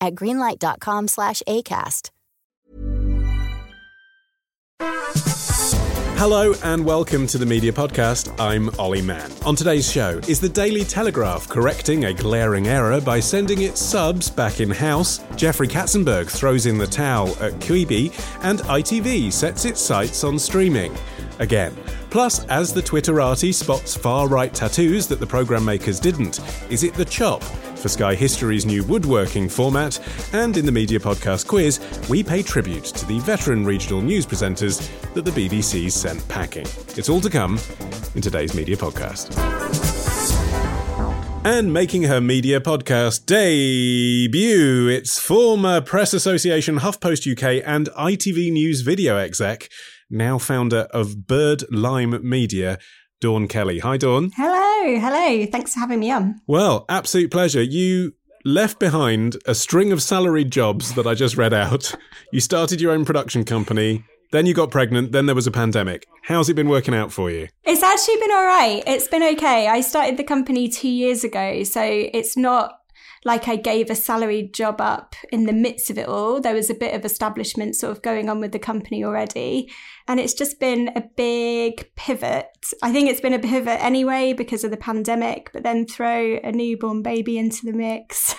at greenlight.com/ACAST. Hello and welcome to the Media Podcast. I'm Olly Mann. On today's show, is the Daily Telegraph correcting a glaring error by sending its subs back in-house? Jeffrey Katzenberg throws in the towel at Quibi, and ITV sets its sights on streaming again. Plus, as the Twitterati spots far-right tattoos that the programme makers didn't, is it The Chop for Sky History's new woodworking format? And in the Media Podcast quiz, we pay tribute to the veteran regional news presenters that the BBC sent packing. It's all to come in today's Media Podcast. And making her Media Podcast debut, it's former Press Association, HuffPost UK and ITV News video exec, now founder of Bird Lime Media, Dawn Kelly. Hi, Dawn. Hello. Thanks for having me on. Well, absolute pleasure. You left behind a string of salaried jobs that I just read out. You started your own production company. Then you got pregnant. Then there was a pandemic. How's it been working out for you? It's actually been all right. It's been okay. I started the company 2 years ago, so it's not like I gave a salaried job up in the midst of it all. There was a bit of establishment sort of going on with the company already. And it's just been a big pivot. I think it's been a pivot anyway because of the pandemic, but then throw a newborn baby into the mix.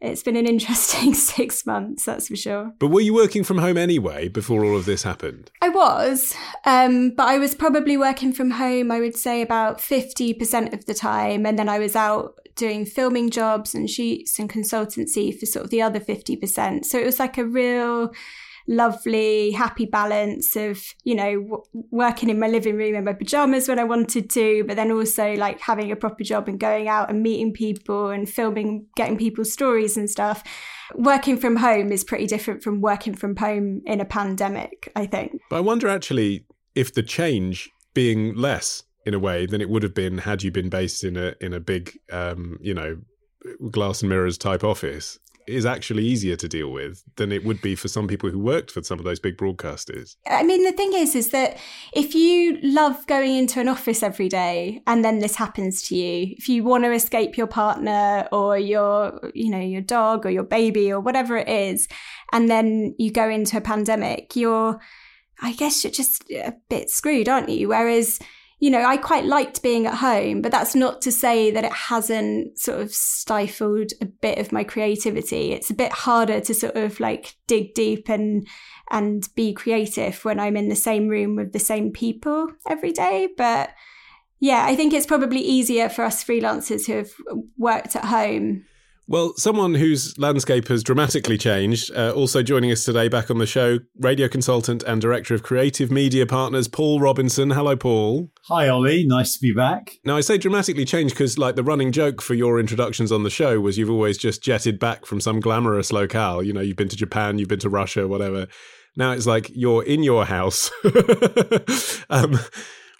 It's been an interesting 6 months, that's for sure. But were you working from home anyway before all of this happened? I was, but I was probably working from home, I would say about 50% of the time. And then I was out doing filming jobs and shoots and consultancy for sort of the other 50%. So it was like a real lovely, happy balance of, you know, working in my living room in my pajamas when I wanted to, but then also like having a proper job and going out and meeting people and filming, getting people's stories and stuff. Working from home is pretty different from working from home in a pandemic, I think. But I wonder actually if the change being less in a way than it would have been had you been based in a big, you know, glass and mirrors type office is actually easier to deal with than it would be for some people who worked for some of those big broadcasters. I mean, the thing is that if you love going into an office every day and then this happens to you, if you want to escape your partner or your dog or your baby or whatever it is, and then you go into a pandemic, I guess you're just a bit screwed, aren't you? Whereas, you know, I quite liked being at home, but that's not to say that it hasn't sort of stifled a bit of my creativity. It's a bit harder to sort of like dig deep and be creative when I'm in the same room with the same people every day. But yeah, I think it's probably easier for us freelancers who have worked at home. Well, someone whose landscape has dramatically changed, also joining us today back on the show, radio consultant and director of Creative Media Partners, Paul Robinson. Hello, Paul. Hi, Ollie. Nice to be back. Now, I say dramatically changed because like the running joke for your introductions on the show was you've always just jetted back from some glamorous locale. You know, you've been to Japan, you've been to Russia, whatever. Now it's like you're in your house.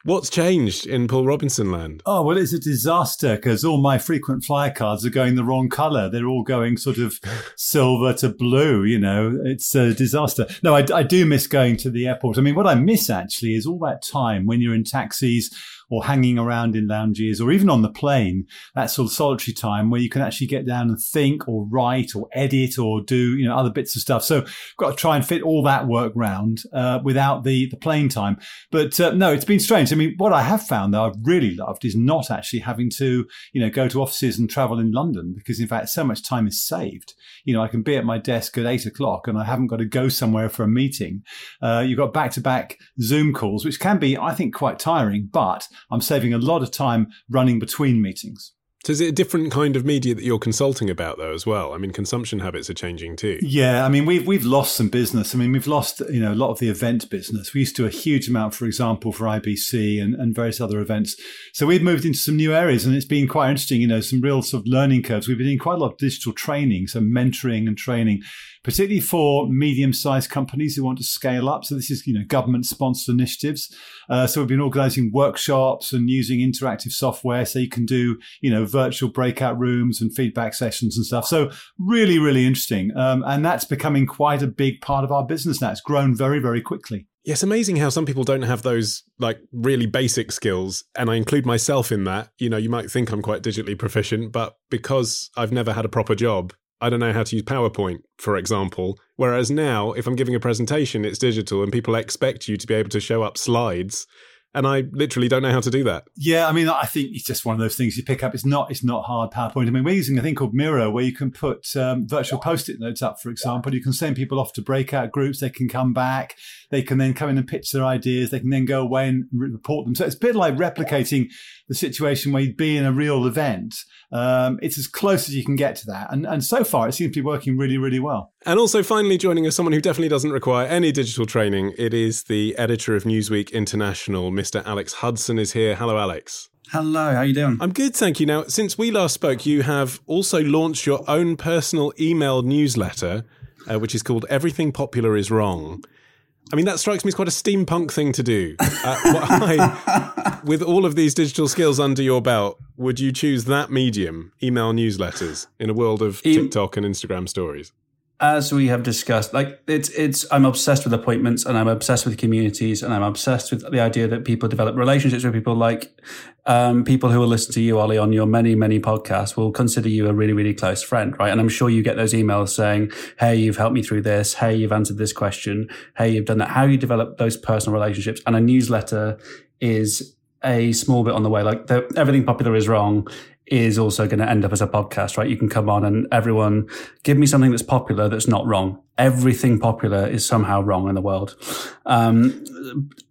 What's changed in Paul Robinson land? Oh, well, it's a disaster because all my frequent flyer cards are going the wrong colour. They're all going sort of silver to blue, you know. It's a disaster. No, I do miss going to the airport. I mean, what I miss actually is all that time when you're in taxis or hanging around in lounges or even on the plane, that sort of solitary time where you can actually get down and think or write or edit or do, you know, other bits of stuff. So got to try and fit all that work round without the plane time. But no, it's been strange. I mean, what I have found that I've really loved is not actually having to, you know, go to offices and travel in London, because in fact, so much time is saved. You know, I can be at my desk at 8 o'clock and I haven't got to go somewhere for a meeting. You've got back-to-back Zoom calls, which can be, I think, quite tiring, but I'm saving a lot of time running between meetings. So is it a different kind of media that you're consulting about, though, as well? I mean, consumption habits are changing too. Yeah, I mean, we've lost some business. I mean, we've lost, you know, a lot of the event business. We used to do a huge amount, for example, for IBC and various other events. So we've moved into some new areas, and it's been quite interesting, you know, some real sort of learning curves. We've been doing quite a lot of digital training, so mentoring and training, particularly for medium-sized companies who want to scale up. So this is, you know, government-sponsored initiatives. So we've been organising workshops and using interactive software so you can do, you know, virtual breakout rooms and feedback sessions and stuff. So really, really interesting. And that's becoming quite a big part of our business now. It's grown very, very quickly. Yes, amazing how some people don't have those like really basic skills. And I include myself in that. You know, you might think I'm quite digitally proficient, but because I've never had a proper job, I don't know how to use PowerPoint, for example. Whereas now, if I'm giving a presentation, it's digital and people expect you to be able to show up slides. And I literally don't know how to do that. Yeah, I mean, I think it's just one of those things you pick up. It's not hard PowerPoint. I mean, we're using a thing called Miro where you can put virtual post-it notes up, for example. You can send people off to breakout groups. They can come back. They can then come in and pitch their ideas. They can then go away and report them. So it's a bit like replicating the situation where you'd be in a real event. It's as close as you can get to that. And so far, it seems to be working really, really well. And also, finally, joining us someone who definitely doesn't require any digital training. It is the editor of Newsweek International, Mr. Alex Hudson, is here. Hello, Alex. Hello, how are you doing? I'm good, thank you. Now, since we last spoke, you have also launched your own personal email newsletter, which is called Everything Popular is Wrong. I mean, that strikes me as quite a steampunk thing to do. With all of these digital skills under your belt, would you choose that medium, email newsletters, in a world of TikTok and Instagram stories? As we have discussed, like it's I'm obsessed with appointments, and I'm obsessed with communities, and I'm obsessed with the idea that people develop relationships with people. Like people who will listen to you, Ollie, on your many, many podcasts will consider you a really, really close friend, right? And I'm sure you get those emails saying, hey, you've helped me through this. Hey, you've answered this question. Hey, you've done that. How you develop those personal relationships. And a newsletter is a small bit on the way. Like Everything Popular is Wrong is also going to end up as a podcast, right? You can come on and everyone, give me something that's popular that's not wrong. Everything popular is somehow wrong in the world.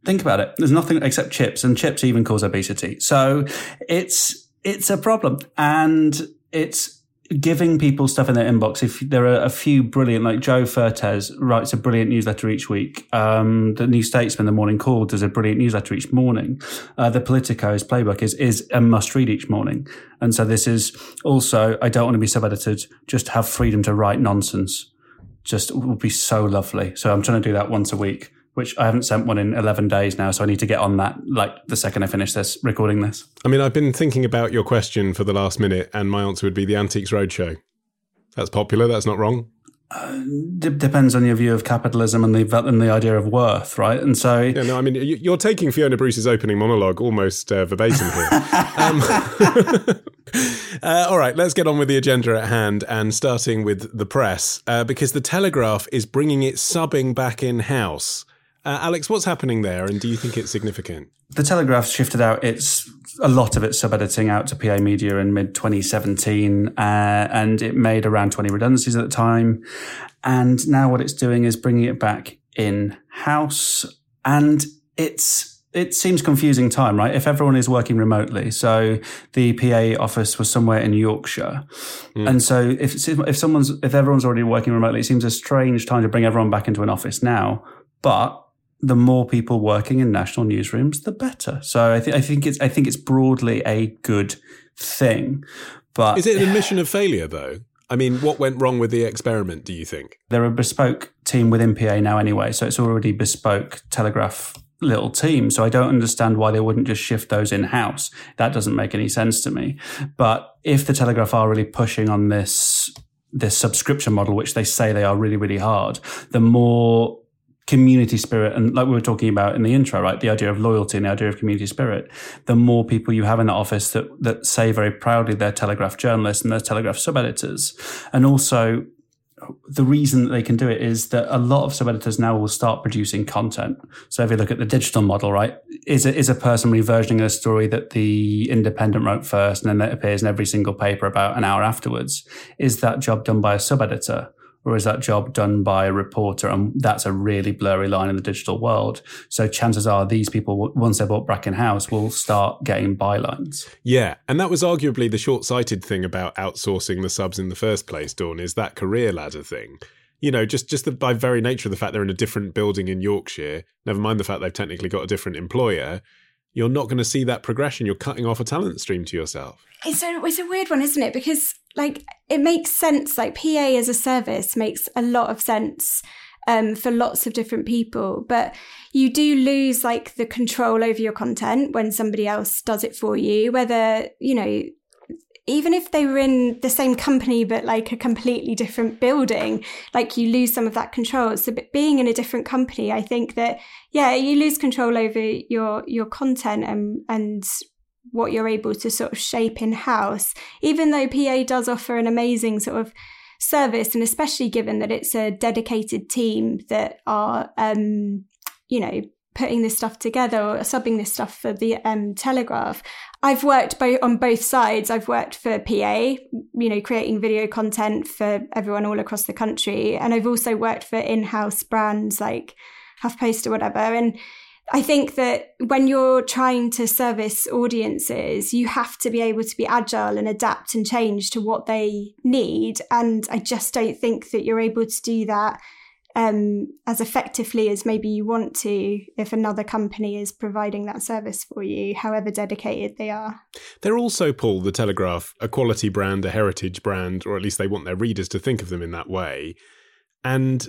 Think about it. There's nothing except chips, and chips even cause obesity. So it's a problem. And it's giving people stuff in their inbox. If there are a few brilliant, like Joe Fertes writes a brilliant newsletter each week. The New Statesman, The Morning Call does a brilliant newsletter each morning. The Politico's Playbook is a must read each morning. And so this is also, I don't want to be sub-edited, just have freedom to write nonsense. Just would be so lovely. So I'm trying to do that once a week, which I haven't sent one in 11 days now, so I need to get on that, like, the second I finish this, recording this. I mean, I've been thinking about your question for the last minute, and my answer would be the Antiques Roadshow. That's popular, that's not wrong. Depends on your view of capitalism and the idea of worth, right? And so... Yeah, no, I mean, you're taking Fiona Bruce's opening monologue almost verbatim here. All right, let's get on with the agenda at hand, and starting with the press, because The Telegraph is bringing its subbing back in-house. Alex, what's happening there, and do you think it's significant? The Telegraph shifted out a lot of its sub-editing out to PA Media in mid-2017, and it made around 20 redundancies at the time. And now what it's doing is bringing it back in-house, and it seems confusing time, right? If everyone is working remotely, so the PA office was somewhere in Yorkshire. Mm. And so if everyone's already working remotely, it seems a strange time to bring everyone back into an office now. But the more people working in national newsrooms, the better. So I think it's broadly a good thing. But is it an admission of failure, though? I mean, what went wrong with the experiment, do you think? They're a bespoke team within PA now anyway, so it's already bespoke Telegraph little team. So I don't understand why they wouldn't just shift those in-house. That doesn't make any sense to me. But if the Telegraph are really pushing on this subscription model, which they say they are really, really hard, the more community spirit, and like we were talking about in the intro, right? The idea of loyalty and the idea of community spirit. The more people you have in the office that say very proudly they're Telegraph journalists and they're Telegraph sub-editors. And also the reason that they can do it is that a lot of sub-editors now will start producing content. So if you look at the digital model, right, is a person reversioning a story that the Independent wrote first and then that appears in every single paper about an hour afterwards. Is that job done by a sub-editor? Or is that job done by a reporter? And that's a really blurry line in the digital world. So chances are these people, once they're bought back in-house, will start getting bylines. Yeah, and that was arguably the short-sighted thing about outsourcing the subs in the first place, Dawn, is that career ladder thing. You know, just the, by very nature of the fact they're in a different building in Yorkshire, never mind the fact they've technically got a different employer, you're not going to see that progression. You're cutting off a talent stream to yourself. It's a weird one, isn't it? Because like it makes sense, like PA as a service makes a lot of sense for lots of different people, but you do lose like the control over your content when somebody else does it for you, whether, you know, even if they were in the same company, but like a completely different building, like you lose some of that control. So being in a different company, I think that, yeah, you lose control over your content and what you're able to sort of shape in-house, even though PA does offer an amazing sort of service, and especially given that it's a dedicated team that are, you know, putting this stuff together or subbing this stuff for the Telegraph. I've worked on both sides. I've worked for PA, you know, creating video content for everyone all across the country. And I've also worked for in-house brands like HuffPost or whatever. And I think that when you're trying to service audiences, you have to be able to be agile and adapt and change to what they need. And I just don't think that you're able to do that as effectively as maybe you want to if another company is providing that service for you, however dedicated they are. They're also, Paul, the Telegraph, a quality brand, a heritage brand, or at least they want their readers to think of them in that way. And,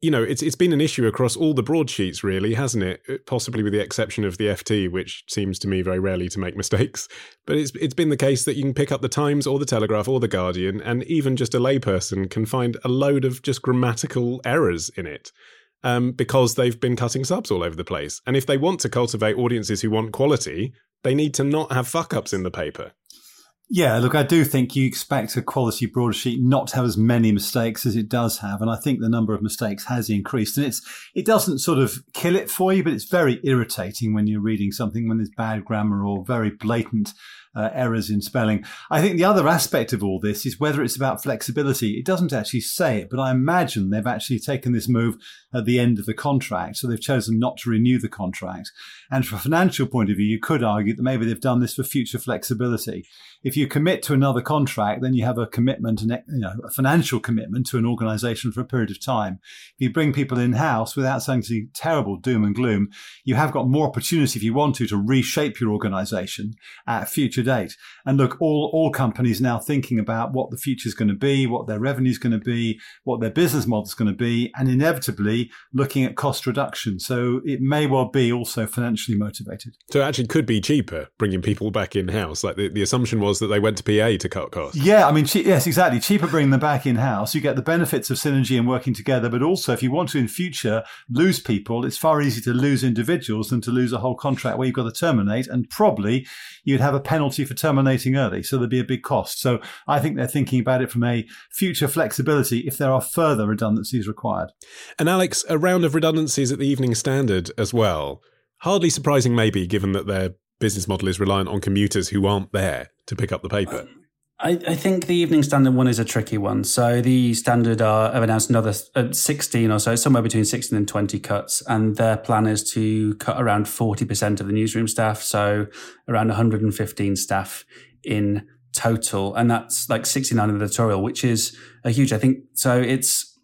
you know, it's been an issue across all the broadsheets, really, hasn't it? Possibly with the exception of the FT, which seems to me very rarely to make mistakes. But it's been the case that you can pick up the Times or the Telegraph or the Guardian, and even just a layperson can find a load of just grammatical errors in it because they've been cutting subs all over the place. And if they want to cultivate audiences who want quality, they need to not have fuck-ups in the paper. Yeah, look, I do think you expect a quality broadsheet not to have as many mistakes as it does have. And I think the number of mistakes has increased. And it doesn't sort of kill it for you, but it's very irritating when you're reading something, when there's bad grammar or very blatant errors in spelling. I think the other aspect of all this is whether it's about flexibility. It doesn't actually say it, but I imagine they've actually taken this move at the end of the contract. So they've chosen not to renew the contract. And from a financial point of view, you could argue that maybe they've done this for future flexibility. If you commit to another contract, then you have a commitment, and you know, a financial commitment to an organisation for a period of time. If you bring people in-house without something terrible doom and gloom, you have got more opportunity if you want to reshape your organisation at future date. And look, all companies now thinking about what the future is going to be, what their revenue is going to be, what their business model is going to be, and inevitably looking at cost reduction. So it may well be also financially motivated. So it actually could be cheaper bringing people back in-house. Like the assumption was that they went to PA to cut costs. Yeah, I mean, yes, exactly. Cheaper bringing them back in-house. You get the benefits of synergy and working together. But also, if you want to in future lose people, it's far easier to lose individuals than to lose a whole contract where you've got to terminate. And probably you'd have a penalty for terminating early. So there'd be a big cost. So I think they're thinking about it from a future flexibility if there are further redundancies required. And Alex, a round of redundancies at the Evening Standard as well. Hardly surprising, maybe, given that their business model is reliant on commuters who aren't there to pick up the paper. I think the Evening Standard one is a tricky one. So the Standard have announced another 16 or so, somewhere between 16 and 20 cuts. And their plan is to cut around 40% of the newsroom staff. So around 115 staff in total. And that's like 69 in the editorial, which is a huge, I think. So it's,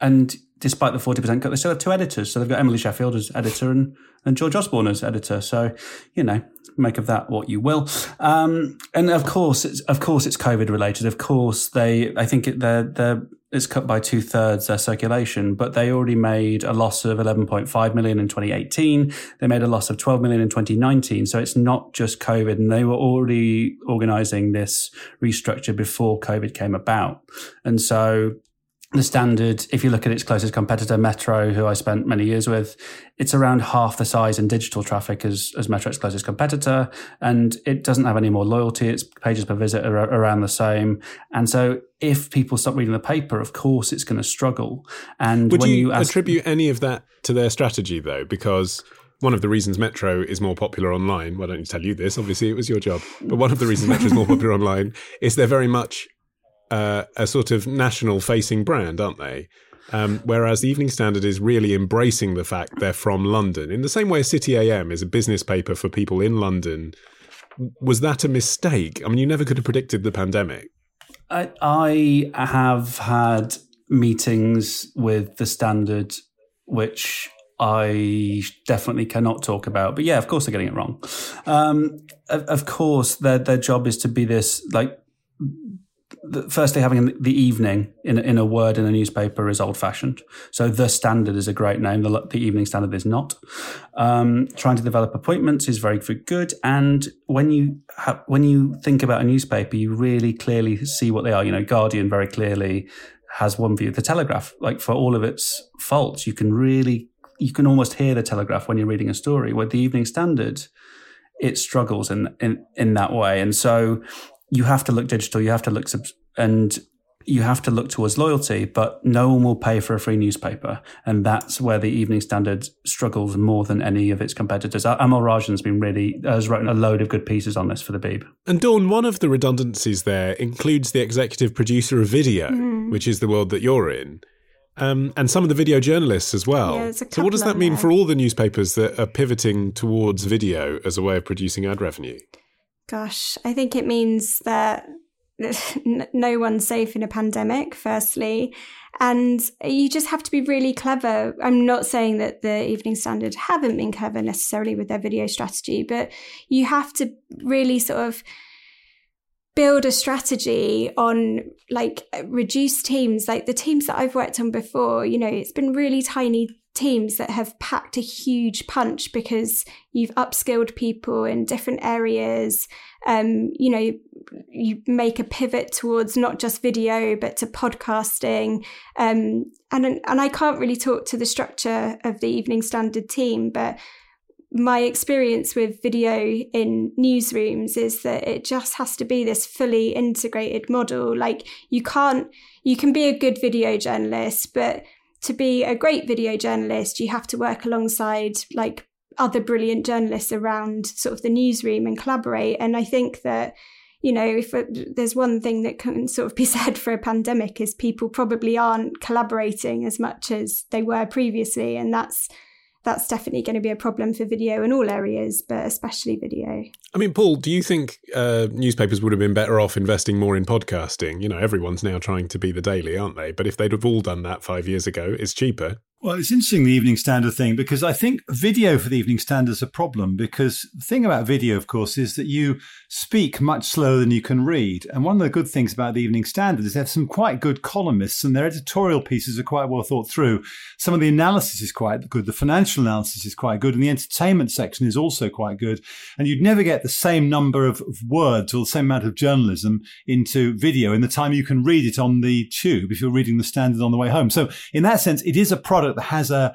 and despite the 40% cut, they still have two editors. So they've got Emily Sheffield as editor and George Osborne as editor. So, you know, make of that what you will. And of course it's COVID related. Of course it's cut by 2/3 their circulation, but they already made a loss of 11.5 million in 2018. They made a loss of 12 million in 2019. So it's not just COVID. And they were already organising this restructure before COVID came about. And so The Standard, if you look at its closest competitor, Metro, who I spent many years with, it's around half the size in digital traffic as Metro's closest competitor, and it doesn't have any more loyalty. Its pages per visit are around the same. And so if people stop reading the paper, of course it's going to struggle. And would you attribute any of that to their strategy, though? Because one of the reasons Metro is more popular online, well, I don't need to tell you this, obviously it was your job, but one of the reasons Metro is more popular online is they're very much a sort of national-facing brand, aren't they? Whereas the Evening Standard is really embracing the fact they're from London. In the same way, City AM is a business paper for people in London. Was that a mistake? I mean, you never could have predicted the pandemic. I have had meetings with the Standard, which I definitely cannot talk about. But yeah, of course they're getting it wrong. Of course, their job is to be this, like, firstly, having the evening in a word in a newspaper is old-fashioned. So The Standard is a great name. The Evening Standard is not. Trying to develop appointments is very good. And when you think about a newspaper, you really clearly see what they are. You know, Guardian very clearly has one view. The Telegraph, like, for all of its faults, you can almost hear the Telegraph when you're reading a story. With the Evening Standard, it struggles in that way, and so. You have to look digital, you have to look towards loyalty, but no one will pay for a free newspaper. And that's where the Evening Standard struggles more than any of its competitors. Amal Rajan's has written a load of good pieces on this for the Beeb. And Dawn, one of the redundancies there includes the executive producer of video, which is the world that you're in, and some of the video journalists as well. Yeah, so what does that mean for all the newspapers that are pivoting towards video as a way of producing ad revenue? Gosh, I think it means that no one's safe in a pandemic, firstly. And you just have to be really clever. I'm not saying that the Evening Standard haven't been clever necessarily with their video strategy, but you have to really sort of build a strategy on, like, reduced teams. Like the teams that I've worked on before, you know, it's been really tiny teams that have packed a huge punch because you've upskilled people in different areas. You know, you make a pivot towards not just video, but to podcasting. And I can't really talk to the structure of the Evening Standard team, but my experience with video in newsrooms is that it just has to be this fully integrated model. Like you can be a good video journalist, but to be a great video journalist, you have to work alongside like other brilliant journalists around sort of the newsroom and collaborate. And I think that, you know, there's one thing that can sort of be said for a pandemic is people probably aren't collaborating as much as they were previously. And that's definitely going to be a problem for video in all areas, but especially video. I mean, Paul, do you think newspapers would have been better off investing more in podcasting? You know, everyone's now trying to be the Daily, aren't they? But if they'd have all done that 5 years ago, it's cheaper. Well, it's interesting, the Evening Standard thing, because I think video for the Evening Standard is a problem, because the thing about video, of course, is that you speak much slower than you can read. And one of the good things about the Evening Standard is they have some quite good columnists, and their editorial pieces are quite well thought through. Some of the analysis is quite good. The financial analysis is quite good. And the entertainment section is also quite good. And you'd never get the same number of words or the same amount of journalism into video in the time you can read it on the tube if you're reading the Standard on the way home. So in that sense, it is a product that has a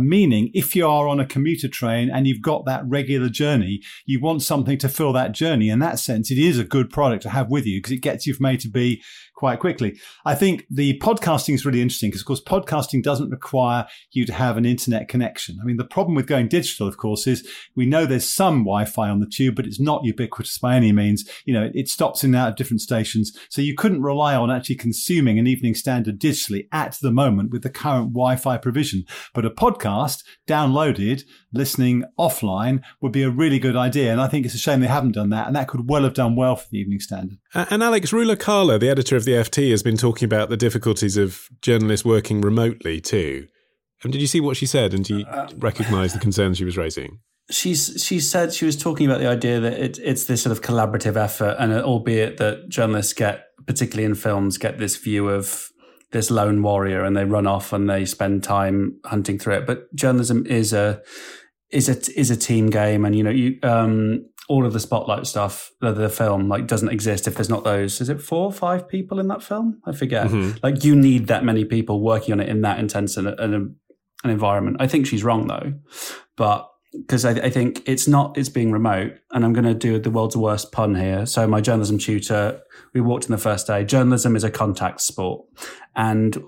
meaning. If you are on a commuter train and you've got that regular journey, you want something to fill that journey. In that sense, it is a good product to have with you because it gets you from A to B quite quickly. I think the podcasting is really interesting because, of course, podcasting doesn't require you to have an internet connection. I mean, the problem with going digital, of course, is we know there's some Wi-Fi on the tube, but it's not ubiquitous by any means. You know, it stops in and out of different stations. So you couldn't rely on actually consuming an Evening Standard digitally at the moment with the current Wi-Fi provision. But a podcast downloaded, listening offline would be a really good idea. And I think it's a shame they haven't done that. And that could well have done well for the Evening Standard. And Alex, Rula Kala, the editor of the FT, has been talking about the difficulties of journalists working remotely too. And did you see what she said? And do you recognise the concerns she was raising? She said she was talking about the idea that it's this sort of collaborative effort, and albeit that journalists get, particularly in films, get this view of this lone warrior and they run off and they spend time hunting through it. But journalism is a team game. And, you know, all of the spotlight stuff that the film like doesn't exist if there's not those, is it 4 or 5 people in that film? I forget. Mm-hmm. Like you need that many people working on it in that intense an environment. I think she's wrong though, but because I think it's being remote, and I'm going to do the world's worst pun here. So my journalism tutor, we walked in the first day. Journalism is a contact sport, and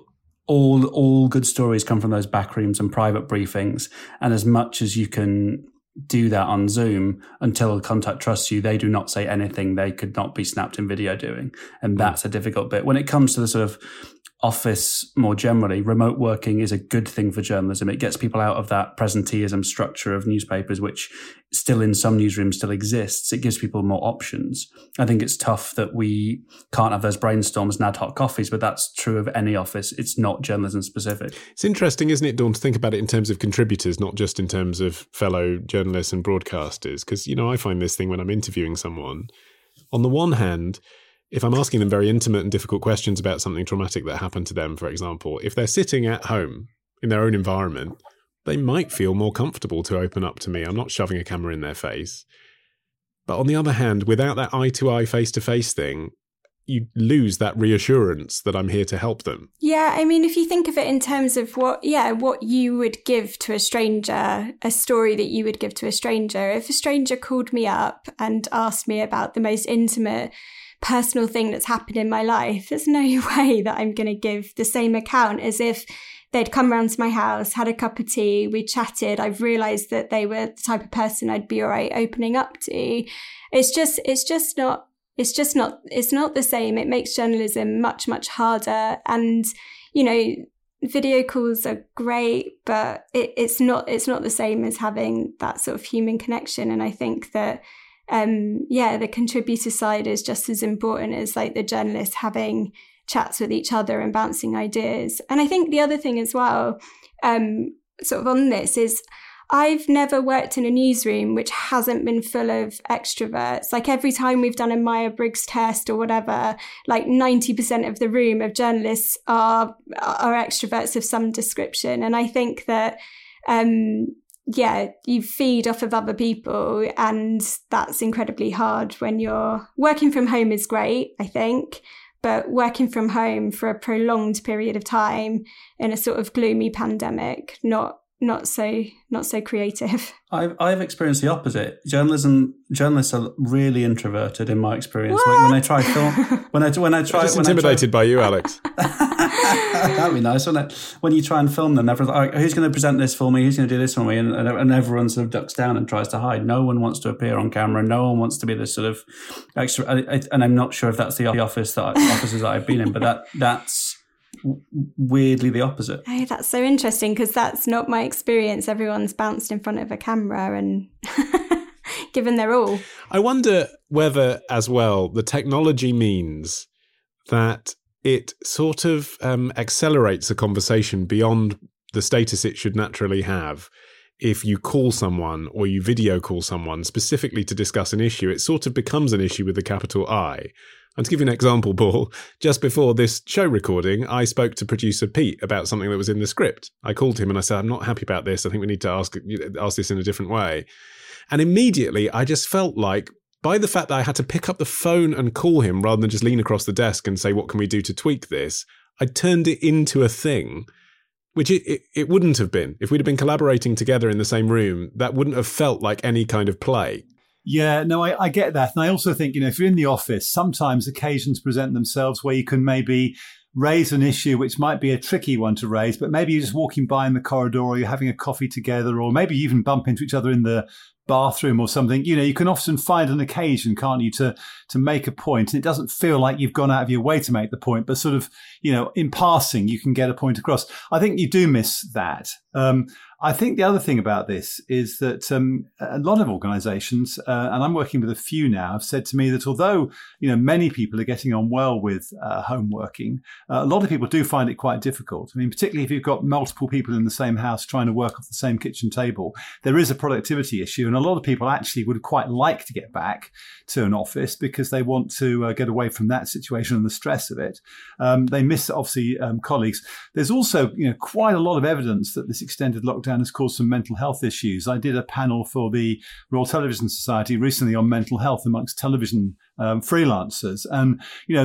all good stories come from those back rooms and private briefings. And as much as you can do that on Zoom, until the contact trusts you, they do not say anything they could not be snapped in video doing. And that's a difficult bit. When it comes to the sort of office more generally, remote working is a good thing for journalism. It gets people out of that presenteeism structure of newspapers, which still in some newsrooms still exists. It gives people more options. I think it's tough that we can't have those brainstorms and ad hoc coffees, but that's true of any office. It's not journalism specific. It's interesting, isn't it, Dawn, to think about it in terms of contributors, not just in terms of fellow journalists and broadcasters. Because, you know, I find this thing when I'm interviewing someone, on the one hand, if I'm asking them very intimate and difficult questions about something traumatic that happened to them, for example, if they're sitting at home in their own environment, they might feel more comfortable to open up to me. I'm not shoving a camera in their face. But on the other hand, without that eye-to-eye, face-to-face thing, you lose that reassurance that I'm here to help them. Yeah, I mean, if you think of it in terms of what you would give to a stranger, a story that you would give to a stranger. If a stranger called me up and asked me about the most intimate personal thing that's happened in my life, there's no way that I'm going to give the same account as if they'd come round to my house, had a cup of tea, we chatted. I've realised that they were the type of person I'd be all right opening up to. It's not the same. It makes journalism much, much harder. And, you know, video calls are great, but it's not the same as having that sort of human connection. And I think that the contributor side is just as important as like the journalists having chats with each other and bouncing ideas. And I think the other thing as well, sort of on this, is I've never worked in a newsroom which hasn't been full of extroverts. Like every time we've done a Myers-Briggs test or whatever, like 90% of the room of journalists are extroverts of some description. And I think that you feed off of other people, and that's incredibly hard when you're working from home. Is great, I think, but working from home for a prolonged period of time in a sort of gloomy pandemic, not so creative. I've experienced the opposite. Journalists are really introverted in my experience. Like when I try film, intimidated by you, Alex. That'd be nice, wouldn't it? When you try and film them, everyone's like, who's going to present this for me? Who's going to do this for me? And everyone sort of ducks down and tries to hide. No one wants to appear on camera. No one wants to be this sort of extra. And I'm not sure if that's the offices that I've been in, but that's weirdly the opposite. Oh, that's so interesting, because that's not my experience. Everyone's bounced in front of a camera and given their all. I wonder whether, as well, the technology means that it sort of accelerates a conversation beyond the status it should naturally have. If you call someone or you video call someone specifically to discuss an issue, it sort of becomes an issue with a capital I. And to give you an example, Paul, just before this show recording, I spoke to producer Pete about something that was in the script. I called him and I said, I'm not happy about this. I think we need to ask this in a different way. And immediately I just felt like, by the fact that I had to pick up the phone and call him rather than just lean across the desk and say, what can we do to tweak this? I turned it into a thing, which it wouldn't have been. If we'd have been collaborating together in the same room, that wouldn't have felt like any kind of play. Yeah, no, I get that. And I also think, you know, if you're in the office, sometimes occasions present themselves where you can maybe raise an issue which might be a tricky one to raise, but maybe you're just walking by in the corridor, or you're having a coffee together, or maybe you even bump into each other in the bathroom or something. You know, you can often find an occasion, can't you, to make a point. And it doesn't feel like you've gone out of your way to make the point, but sort of, you know, in passing, you can get a point across. I think you do miss that. I think the other thing about this is that a lot of organisations, and I'm working with a few now, have said to me that although, you know, many people are getting on well with home working, a lot of people do find it quite difficult. I mean, particularly if you've got multiple people in the same house trying to work off the same kitchen table, there is a productivity issue. And a lot of people actually would quite like to get back to an office because they want to get away from that situation and the stress of it. They miss, obviously, colleagues. There's also quite a lot of evidence that this extended lockdown has caused some mental health issues. I did a panel for the Royal Television Society recently on mental health amongst television freelancers. And,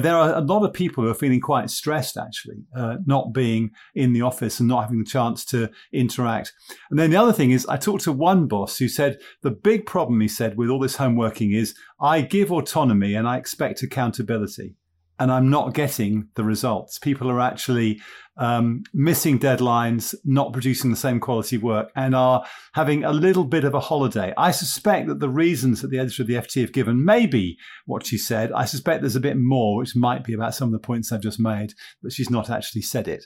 there are a lot of people who are feeling quite stressed, actually, not being in the office and not having the chance to interact. And then the other thing is I talked to one boss who said the big problem, he said, with all this home working is I give autonomy and I expect accountability. And I'm not getting the results. People are actually missing deadlines, not producing the same quality work, and are having a little bit of a holiday. I suspect that the reasons that the editor of the FT have given may be what she said. I suspect there's a bit more, which might be about some of the points I've just made, but she's not actually said it.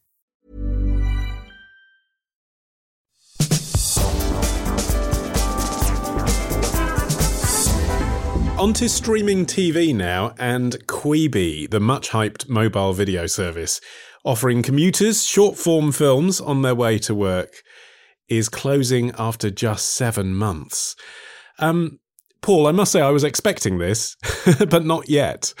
Onto streaming TV now, and Quibi, the much-hyped mobile video service, offering commuters short-form films on their way to work, is closing after just 7 months. Paul, I must say I was expecting this, but not yet.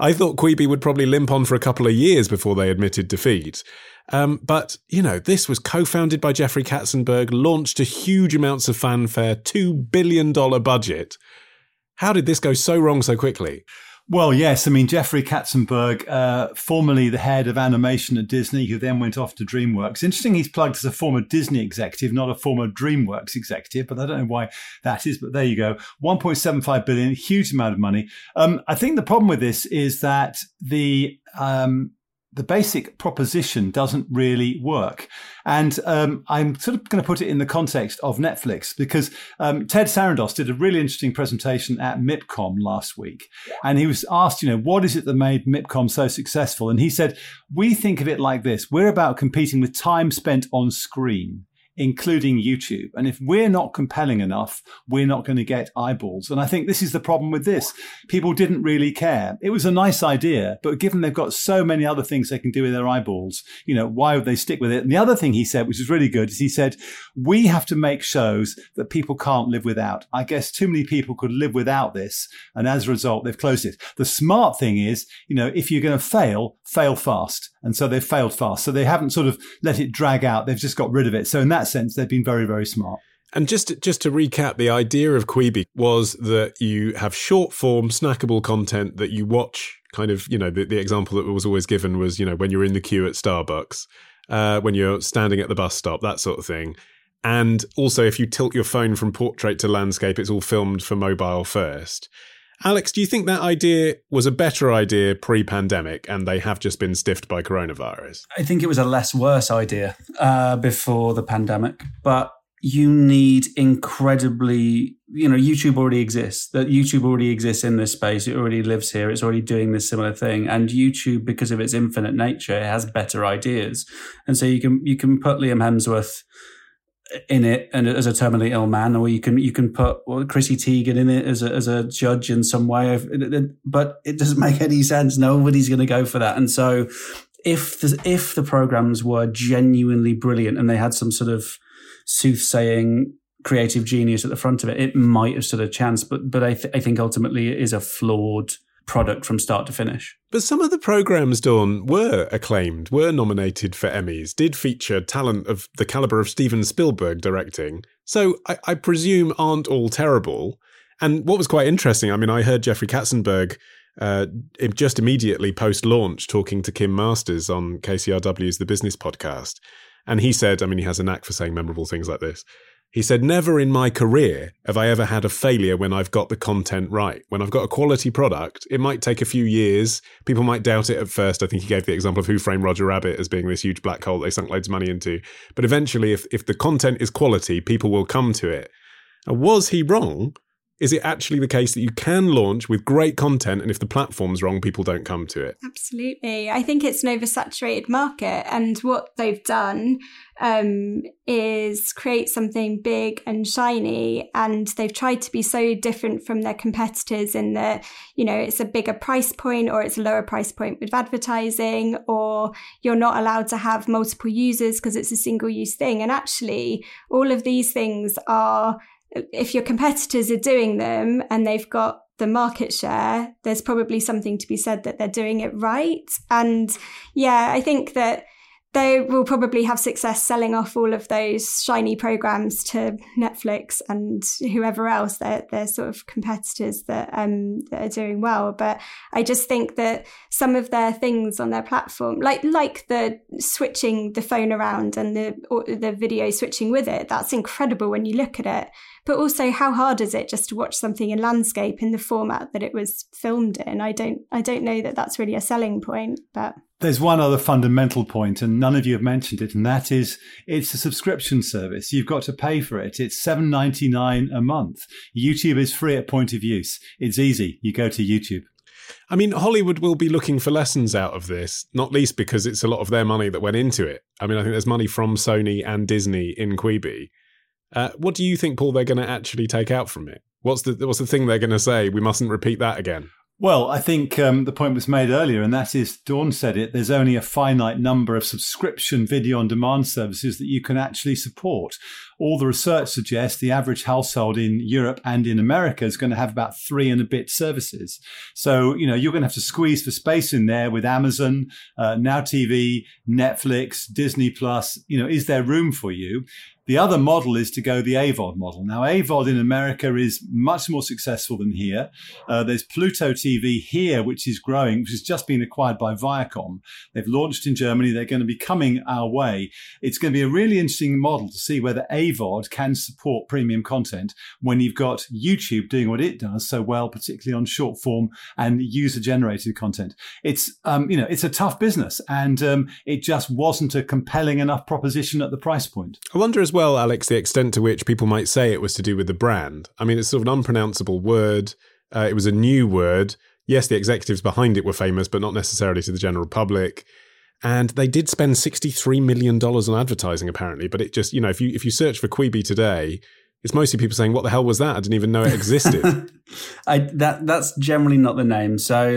I thought Quibi would probably limp on for a couple of years before they admitted defeat. But, this was co-founded by Jeffrey Katzenberg, launched to huge amounts of fanfare, $2 billion budget. How did this go so wrong so quickly? Well, yes. Jeffrey Katzenberg, formerly the head of animation at Disney, who then went off to DreamWorks. Interesting, he's plugged as a former Disney executive, not a former DreamWorks executive, but I don't know why that is. But there you go. $1.75 billion, huge amount of money. I think the problem with this is that the basic proposition doesn't really work. And I'm sort of going to put it in the context of Netflix, because Ted Sarandos did a really interesting presentation at MIPCOM last week. And he was asked, what is it that made MIPCOM so successful? And he said, we think of it like this. We're about competing with time spent on screen, including YouTube. And if we're not compelling enough, we're not going to get eyeballs. And I think this is the problem with this. People didn't really care. It was a nice idea, but given they've got so many other things they can do with their eyeballs, why would they stick with it? And the other thing he said, which is really good, is he said, we have to make shows that people can't live without. I guess too many people could live without this. And as a result, they've closed it. The smart thing is, if you're going to fail, fail fast. And so they've failed fast. So they haven't sort of let it drag out. They've just got rid of it. So in that sense, they've been very, very smart. And just to recap, the idea of Quibi was that you have short form, snackable content that you watch. Kind of, the example that was always given was, when you're in the queue at Starbucks, when you're standing at the bus stop, that sort of thing. And also, if you tilt your phone from portrait to landscape, it's all filmed for mobile first. Alex, do you think that idea was a better idea pre-pandemic and they have just been stiffed by coronavirus? I think it was a less worse idea before the pandemic. But you need incredibly, YouTube already exists in this space. It already lives here. It's already doing this similar thing. And YouTube, because of its infinite nature, it has better ideas. And so you can put Liam Hemsworth in it and as a terminally ill man, or you can put Chrissy Teigen in it as a judge in some way. But it doesn't make any sense. Nobody's going to go for that. And so if the programs were genuinely brilliant and they had some sort of soothsaying creative genius at the front of it, it might have stood a chance. But I think ultimately it is a flawed product from start to finish. But some of the programmes, Dawn, were acclaimed, were nominated for Emmys, did feature talent of the calibre of Steven Spielberg directing. So I presume aren't all terrible. And what was quite interesting, I mean, I heard Jeffrey Katzenberg just immediately post-launch talking to Kim Masters on KCRW's The Business Podcast. And he said, I mean, he has a knack for saying memorable things like this. He said, never in my career have I ever had a failure when I've got the content right. When I've got a quality product, it might take a few years. People might doubt it at first. I think he gave the example of Who Framed Roger Rabbit as being this huge black hole they sunk loads of money into. But eventually, if the content is quality, people will come to it. And was he wrong? Is it actually the case that you can launch with great content and if the platform's wrong, people don't come to it? Absolutely. I think it's an oversaturated market. And what they've done is create something big and shiny. And they've tried to be so different from their competitors in that, it's a bigger price point or it's a lower price point with advertising, or you're not allowed to have multiple users because it's a single use thing. And actually, all of these things are... if your competitors are doing them and they've got the market share, there's probably something to be said that they're doing it right. And yeah, I think that they will probably have success selling off all of those shiny programs to Netflix and whoever else, they're sort of competitors that are doing well. But I just think that some of their things on their platform, like the switching the phone around and the video switching with it, that's incredible when you look at it. But also, how hard is it just to watch something in landscape in the format that it was filmed in? I don't know that that's really a selling point. But there's one other fundamental point, and none of you have mentioned it, and that is it's a subscription service. You've got to pay for it. It's $7.99 a month. YouTube is free at point of use. It's easy. You go to YouTube. I mean, Hollywood will be looking for lessons out of this, not least because it's a lot of their money that went into it. I mean, I think there's money from Sony and Disney in Quibi. What do you think, Paul, they're going to actually take out from it? What's the thing they're going to say? We mustn't repeat that again. Well, I think the point was made earlier, and that is, Dawn said it, there's only a finite number of subscription video-on-demand services that you can actually support. All the research suggests the average household in Europe and in America is going to have about 3 and a bit services. So, you're going to have to squeeze for space in there with Amazon, Now TV, Netflix, Disney+. Is there room for you? The other model is to go the AVOD model. Now, AVOD in America is much more successful than here. There's Pluto TV here, which is growing, which has just been acquired by Viacom. They've launched in Germany. They're going to be coming our way. It's going to be a really interesting model to see whether AVOD can support premium content when you've got YouTube doing what it does so well, particularly on short form and user-generated content. It's, it's a tough business, and it just wasn't a compelling enough proposition at the price point. I wonder as well, Alex, the extent to which people might say it was to do with the brand. I mean, it's sort of an unpronounceable word. It was a new word. Yes, the executives behind it were famous, but not necessarily to the general public. And they did spend $63 million on advertising, apparently. But it just, if you search for Quibi today, it's mostly people saying, what the hell was that? I didn't even know it existed. That's generally not the name. So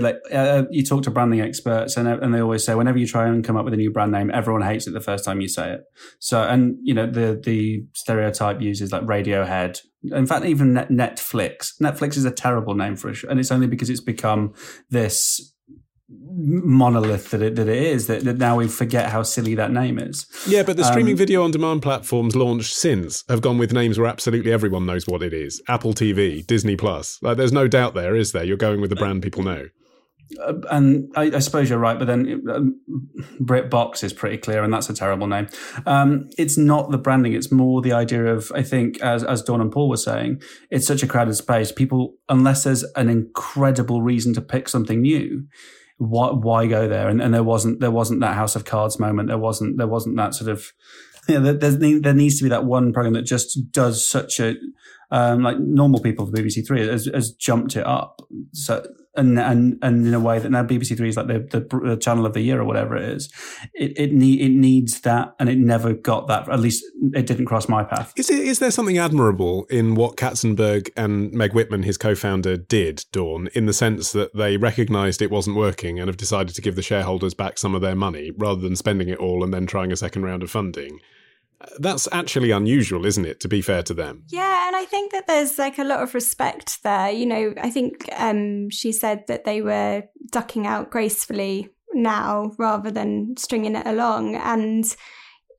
you talk to branding experts and they always say, whenever you try and come up with a new brand name, everyone hates it the first time you say it. So, and the stereotype uses like Radiohead. In fact, even Netflix. Netflix is a terrible name for a show. And it's only because it's become this monolith that it is that now we forget how silly that name is. Yeah, but the streaming video on demand platforms launched since have gone with names where absolutely everyone knows what it is. Apple TV, Disney Plus. There's no doubt there, is there? You're going with the brand people know. And I suppose you're right, but then BritBox is pretty clear, and that's a terrible name. It's not the branding; it's more the idea of, I think, as Dawn and Paul were saying, it's such a crowded space. People, unless there's an incredible reason to pick something new, why go there? And there wasn't that House of Cards moment. There wasn't that sort of you know, there needs to be that one program that just does such a, like normal people for BBC Three has jumped it up. So, and in a way that now BBC Three is like the channel of the year or whatever it is. It needs that, and it never got that. At least it didn't cross my path. Is there something admirable in what Katzenberg and Meg Whitman, his co-founder, did, Dawn, in the sense that they recognised it wasn't working and have decided to give the shareholders back some of their money rather than spending it all and then trying a second round of funding? That's actually unusual, isn't it, to be fair to them? Yeah, and I think that there's like a lot of respect there. You know, I think she said that they were ducking out gracefully now rather than stringing it along. And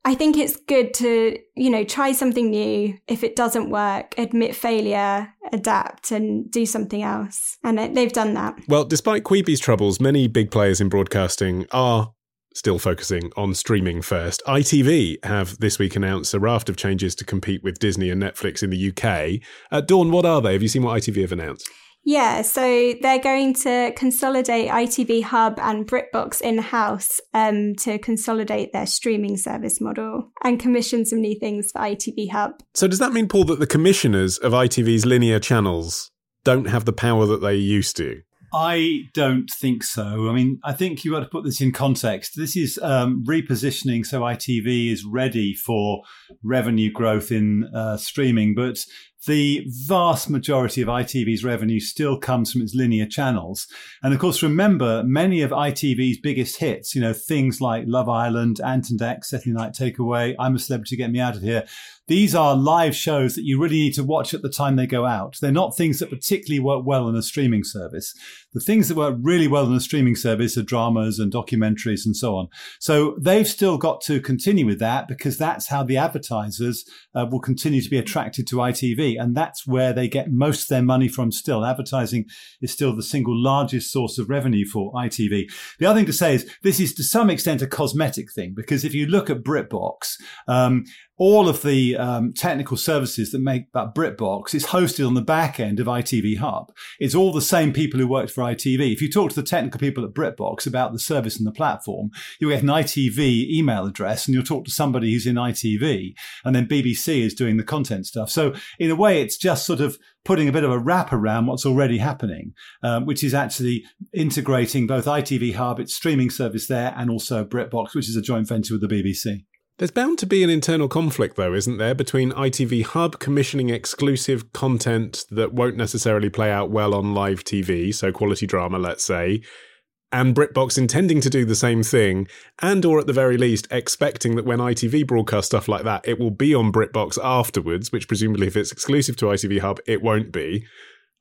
I think it's good to, you know, try something new. If it doesn't work, admit failure, adapt and do something else. And they've done that. Well, despite Quibi's troubles, many big players in broadcasting are still focusing on streaming first. ITV have this week announced a raft of changes to compete with Disney and Netflix in the UK. Dawn, what are they? Have you seen what ITV have announced? Yeah, so they're going to consolidate ITV Hub and BritBox in-house to consolidate their streaming service model and commission some new things for ITV Hub. So does that mean, Paul, that the commissioners of ITV's linear channels don't have the power that they used to? I don't think so. I mean, I think you've got to put this in context. This is repositioning so ITV is ready for revenue growth in streaming, but the vast majority of ITV's revenue still comes from its linear channels. And of course, remember, many of ITV's biggest hits, you know, things like Love Island, Ant and Deck, Saturday Night Takeaway, I'm a Celebrity, Get Me Out of Here. These are live shows that you really need to watch at the time they go out. They're not things that particularly work well on a streaming service. The things that work really well on a streaming service are dramas and documentaries and so on. So they've still got to continue with that because that's how the advertisers will continue to be attracted to ITV. And that's where they get most of their money from still. Advertising is still the single largest source of revenue for ITV. The other thing to say is this is to some extent a cosmetic thing, because if you look at BritBox, all of the technical services that make that BritBox is hosted on the back end of ITV Hub. It's all the same people who worked for ITV. If you talk to the technical people at BritBox about the service and the platform, you'll get an ITV email address and you'll talk to somebody who's in ITV, and then BBC is doing the content stuff. So in a way, it's just sort of putting a bit of a wrap around what's already happening, which is actually integrating both ITV Hub, its streaming service there, and also BritBox, which is a joint venture with the BBC. There's bound to be an internal conflict, though, isn't there, between ITV Hub commissioning exclusive content that won't necessarily play out well on live TV, so quality drama, let's say, and BritBox intending to do the same thing, and or at the very least expecting that when ITV broadcasts stuff like that, it will be on BritBox afterwards, which presumably if it's exclusive to ITV Hub, it won't be.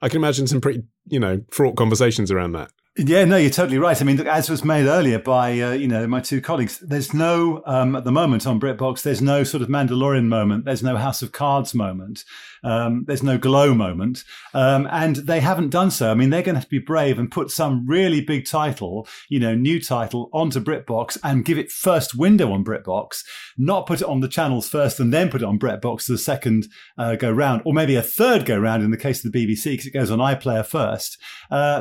I can imagine some pretty, you know, fraught conversations around that. Yeah, no, you're totally right. I mean, as was made earlier by, you know, my two colleagues, there's no, at the moment on BritBox, there's no sort of Mandalorian moment. There's no House of Cards moment. There's no Glow moment. And they haven't done so. I mean, they're going to have to be brave and put some really big title, you know, new title onto BritBox and give it first window on BritBox, not put it on the channels first and then put it on BritBox the second go round, or maybe a third go round in the case of the BBC, because it goes on iPlayer first.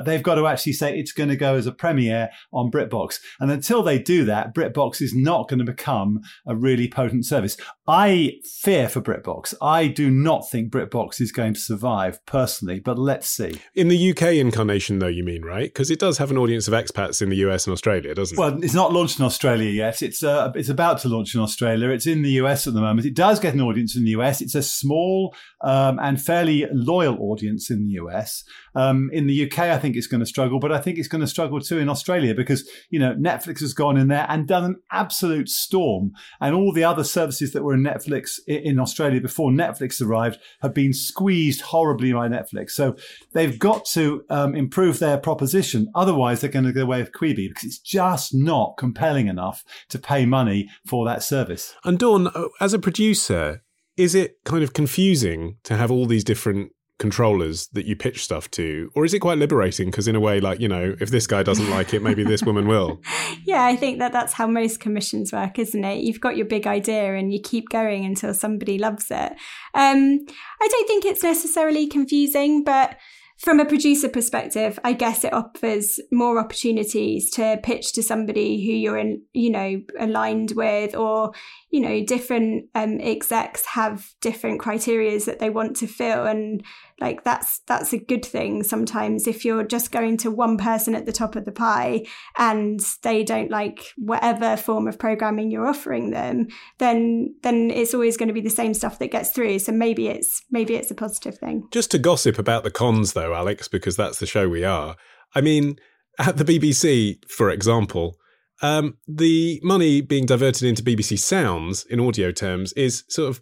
They've got to actually say it's going to go as a premiere on BritBox. And until they do that, BritBox is not going to become a really potent service. I fear for BritBox. I do not think BritBox is going to survive personally, but let's see. In the UK incarnation, though, you mean, right? Because it does have an audience of expats in the US and Australia, doesn't it? Well, it's not launched in Australia yet. It's about to launch in Australia. It's in the US at the moment. It does get an audience in the US. It's a small and fairly loyal audience in the US. In the UK, I think it's going to struggle, but I think it's going to struggle too in Australia because, you know, Netflix has gone in there and done an absolute storm, and all the other services that were in Netflix in Australia before Netflix arrived have been squeezed horribly by Netflix. So they've got to improve their proposition. Otherwise, they're going to go away with Quibi because it's just not compelling enough to pay money for that service. And Dawn, as a producer, is it kind of confusing to have all these different controllers that you pitch stuff to, or is it quite liberating because in a way, like, you know, if this guy doesn't like it, maybe this woman will? Yeah, I think that's how most commissions work, isn't it? You've got your big idea and you keep going until somebody loves it. I don't think it's necessarily confusing, but From a producer perspective, I guess it offers more opportunities to pitch to somebody who you're in, you know, aligned with, or, you know, different execs have different criterias that they want to fill. And like, that's a good thing sometimes. If you're just going to one person at the top of the pie and they don't like whatever form of programming you're offering them, then it's always going to be the same stuff that gets through. So maybe it's a positive thing. Just to gossip about the cons though, Alex, because that's the show we are. I mean, at the BBC, for example, the money being diverted into BBC Sounds in audio terms is sort of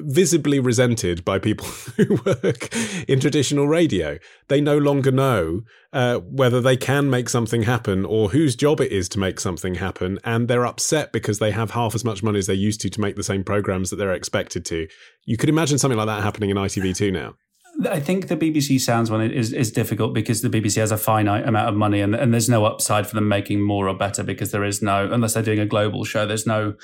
visibly resented by people who work in traditional radio. They no longer know whether they can make something happen or whose job it is to make something happen, and they're upset because they have half as much money as they used to make the same programmes that they're expected to. You could imagine something like that happening in ITV2 now. I think the BBC Sounds one is difficult because the BBC has a finite amount of money, and there's no upside for them making more or better, because there is no, unless they're doing a global show, there's no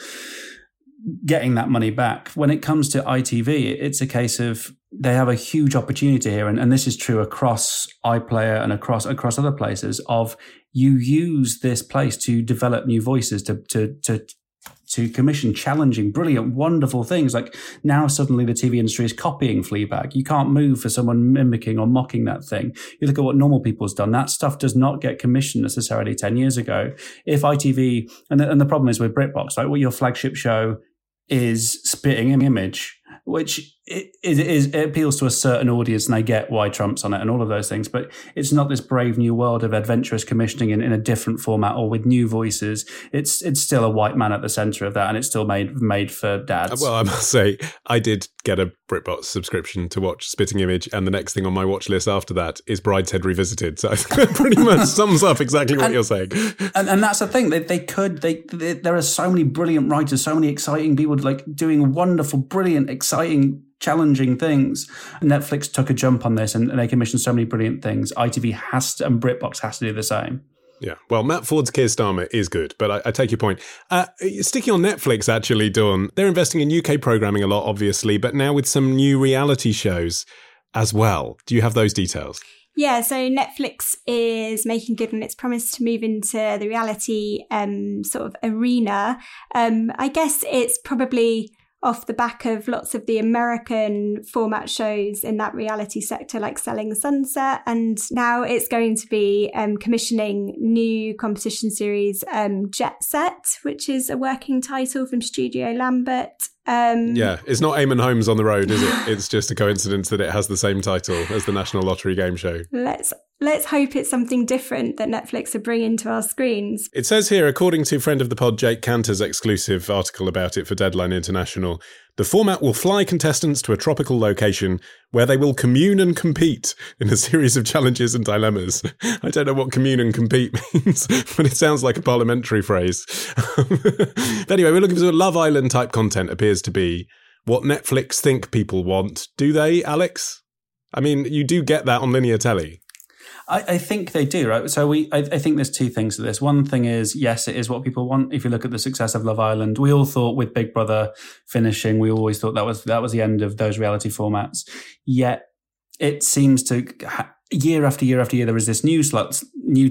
getting that money back. When it comes to ITV, it's a case of they have a huge opportunity here, and this is true across iPlayer and across other places, of you use this place to develop new voices, to commission challenging, brilliant, wonderful things. Like, now suddenly the TV industry is copying Fleabag. You can't move for someone mimicking or mocking that thing. You look at what Normal People's done. That stuff does not get commissioned necessarily 10 years ago. If ITV, and the problem is with BritBox, like, what your flagship show is spitting an image, which it appeals to a certain audience, and I get why Trump's on it and all of those things, but it's not this brave new world of adventurous commissioning in a different format or with new voices. It's still a white man at the centre of that, and it's still made for dads. Well, I must say, I did get a BritBox subscription to watch Spitting Image, and the next thing on my watch list after that is Brideshead Revisited. So that pretty much sums up exactly what you're saying. And that's the thing. They there are so many brilliant writers, so many exciting people like doing wonderful, brilliant, exciting, challenging things. Netflix took a jump on this, and they commissioned so many brilliant things. ITV has to, and BritBox has to do the same. Yeah, well, Matt Ford's Keir Starmer is good, but I take your point. Sticking on Netflix, actually, Dawn, they're investing in UK programming a lot, obviously, but now with some new reality shows as well. Do you have those details? Yeah, so Netflix is making good on its promise to move into the reality sort of arena. I guess it's probably off the back of lots of the American format shows in that reality sector, like Selling Sunset. And now it's going to be commissioning new competition series, Jet Set, which is a working title from Studio Lambert. Yeah, it's not Eamon Holmes on the Road, is it? It's just a coincidence that it has the same title as the National Lottery game show. Let's hope it's something different that Netflix are bringing to our screens. It says here, according to friend of the pod Jake Cantor's exclusive article about it for Deadline International, the format will fly contestants to a tropical location where they will commune and compete in a series of challenges and dilemmas. I don't know what commune and compete means, but it sounds like a parliamentary phrase. But anyway, we're looking for Love Island type content, appears to be what Netflix think people want. Do they, Alex? I mean, you do get that on linear telly. I think they do, right? So I think there's two things to this. One thing is, yes, it is what people want. If you look at the success of Love Island, we all thought with Big Brother finishing, we always thought that was the end of those reality formats. Yet it seems to, year after year after year, there is this new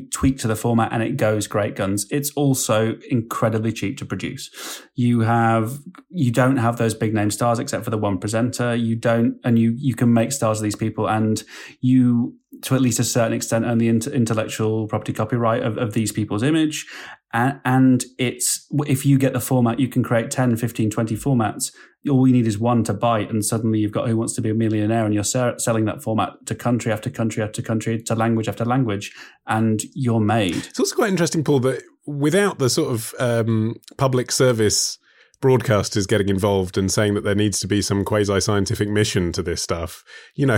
tweak to the format, and it goes great guns. It's also incredibly cheap to produce. You don't have those big name stars except for the one presenter. You can make stars of these people, and you, to at least a certain extent, own the intellectual property copyright of these people's image. And it's, if you get the format, you can create 10, 15, 20 formats. All you need is one to bite, and suddenly you've got Who Wants to Be a Millionaire, and you're selling that format to country after country after country, to language after language, and you're made. It's also quite interesting, Paul, that without the sort of public service broadcasters getting involved and saying that there needs to be some quasi-scientific mission to this stuff, you know,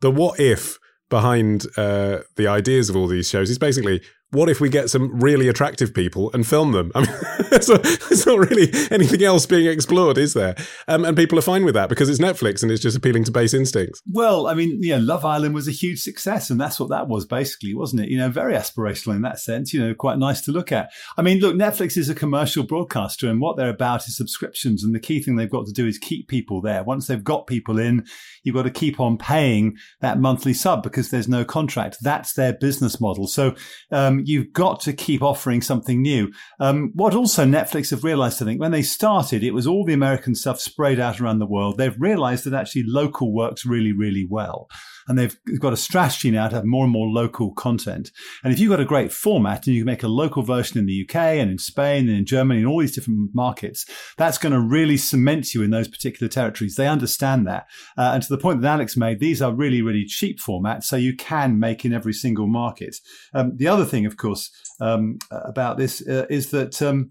the what if behind the ideas of all these shows is basically, what if we get some really attractive people and film them? I mean, there's not really anything else being explored, is there? And people are fine with that because it's Netflix and it's just appealing to base instincts. Well, I mean, yeah, Love Island was a huge success and that's what that was basically, wasn't it? You know, very aspirational in that sense, you know, quite nice to look at. I mean, look, Netflix is a commercial broadcaster and what they're about is subscriptions. And the key thing they've got to do is keep people there. Once they've got people in, you've got to keep on paying that monthly sub because there's no contract. That's their business model. So, you've got to keep offering something new. What also Netflix have realized, I think, when they started, it was all the American stuff sprayed out around the world. They've realized that actually local works really, really well. And they've got a strategy now to have more and more local content. And if you've got a great format and you can make a local version in the UK and in Spain and in Germany and all these different markets, that's going to really cement you in those particular territories. They understand that. And to the point that Alex made, these are really, really cheap formats. So you can make in every single market. The other thing, of course, about this is that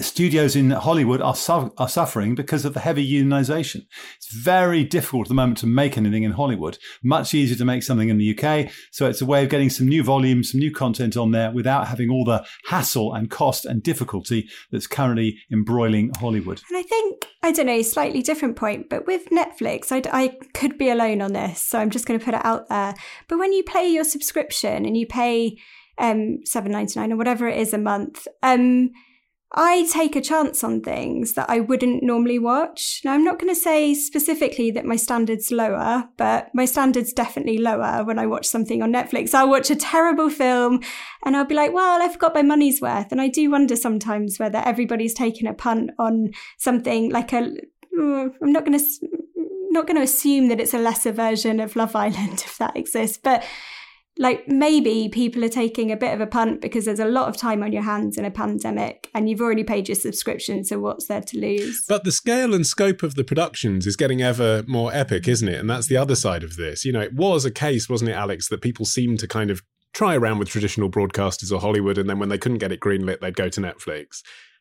studios in Hollywood are suffering because of the heavy unionization. It's very difficult at the moment to make anything in Hollywood. Much easier to make something in the UK. So it's a way of getting some new volume, some new content on there without having all the hassle and cost and difficulty that's currently embroiling Hollywood. And I think, I don't know, slightly different point, but with Netflix, I could be alone on this. So I'm just going to put it out there. But when you pay your subscription and you pay $7.99 or whatever it is a month, I take a chance on things that I wouldn't normally watch. Now, I'm not going to say specifically that my standard's lower, but my standard's definitely lower when I watch something on Netflix. I'll watch a terrible film and I'll be like, well, I've got my money's worth. And I do wonder sometimes whether everybody's taking a punt on something like I'm not going to assume that it's a lesser version of Love Island if that exists, but like maybe people are taking a bit of a punt because there's a lot of time on your hands in a pandemic and you've already paid your subscription, so what's there to lose? But the scale and scope of the productions is getting ever more epic, isn't it? And that's the other side of this. You know, it was a case, wasn't it, Alex, that people seemed to kind of try around with traditional broadcasters or Hollywood, and then when they couldn't get it greenlit, they'd go to Netflix.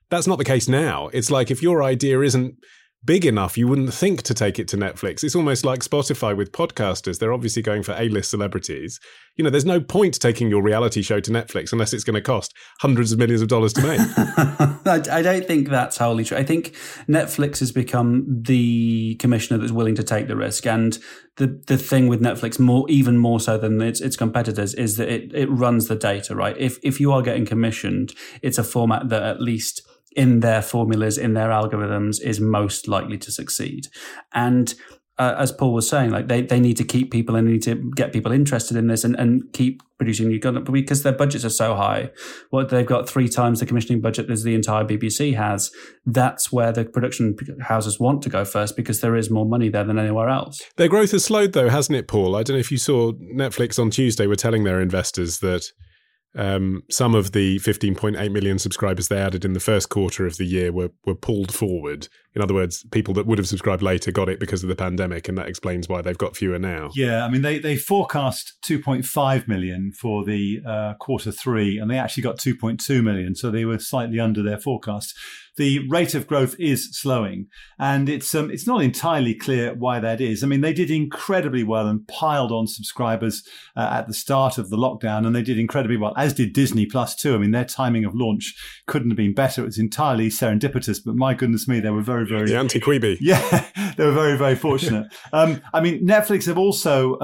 That's not the case now. It's like if your idea isn't big enough, you wouldn't think to take it to Netflix. It's almost like Spotify with podcasters. They're obviously going for A-list celebrities. You know, there's no point taking your reality show to Netflix unless it's going to cost hundreds of millions of dollars to make. I don't think that's wholly true. I think Netflix has become the commissioner that's willing to take the risk. And the thing with Netflix, even more so than its competitors, is that it runs the data, right? If you are getting commissioned, it's a format that at least in their formulas, in their algorithms, is most likely to succeed. And as Paul was saying, like they need to keep people and they need to get people interested in this and keep producing new content because their budgets are so high. What they've got 3 times the commissioning budget as the entire BBC has. That's where the production houses want to go first because there is more money there than anywhere else. Their growth has slowed though, hasn't it, Paul? I don't know if you saw Netflix on Tuesday were telling their investors that some of the 15.8 million subscribers they added in the first quarter of the year were pulled forward. In other words, people that would have subscribed later got it because of the pandemic, and that explains why they've got fewer now. Yeah, I mean, they forecast 2.5 million for the Q3, and they actually got 2.2 million, so they were slightly under their forecast. The rate of growth is slowing, and it's not entirely clear why that is. I mean, they did incredibly well and piled on subscribers at the start of the lockdown, and they did incredibly well, as did Disney Plus too. I mean, their timing of launch couldn't have been better. It was entirely serendipitous, but my goodness me, they were very, very the anti-Quibi. Yeah, they were very, very fortunate. I mean, Netflix have also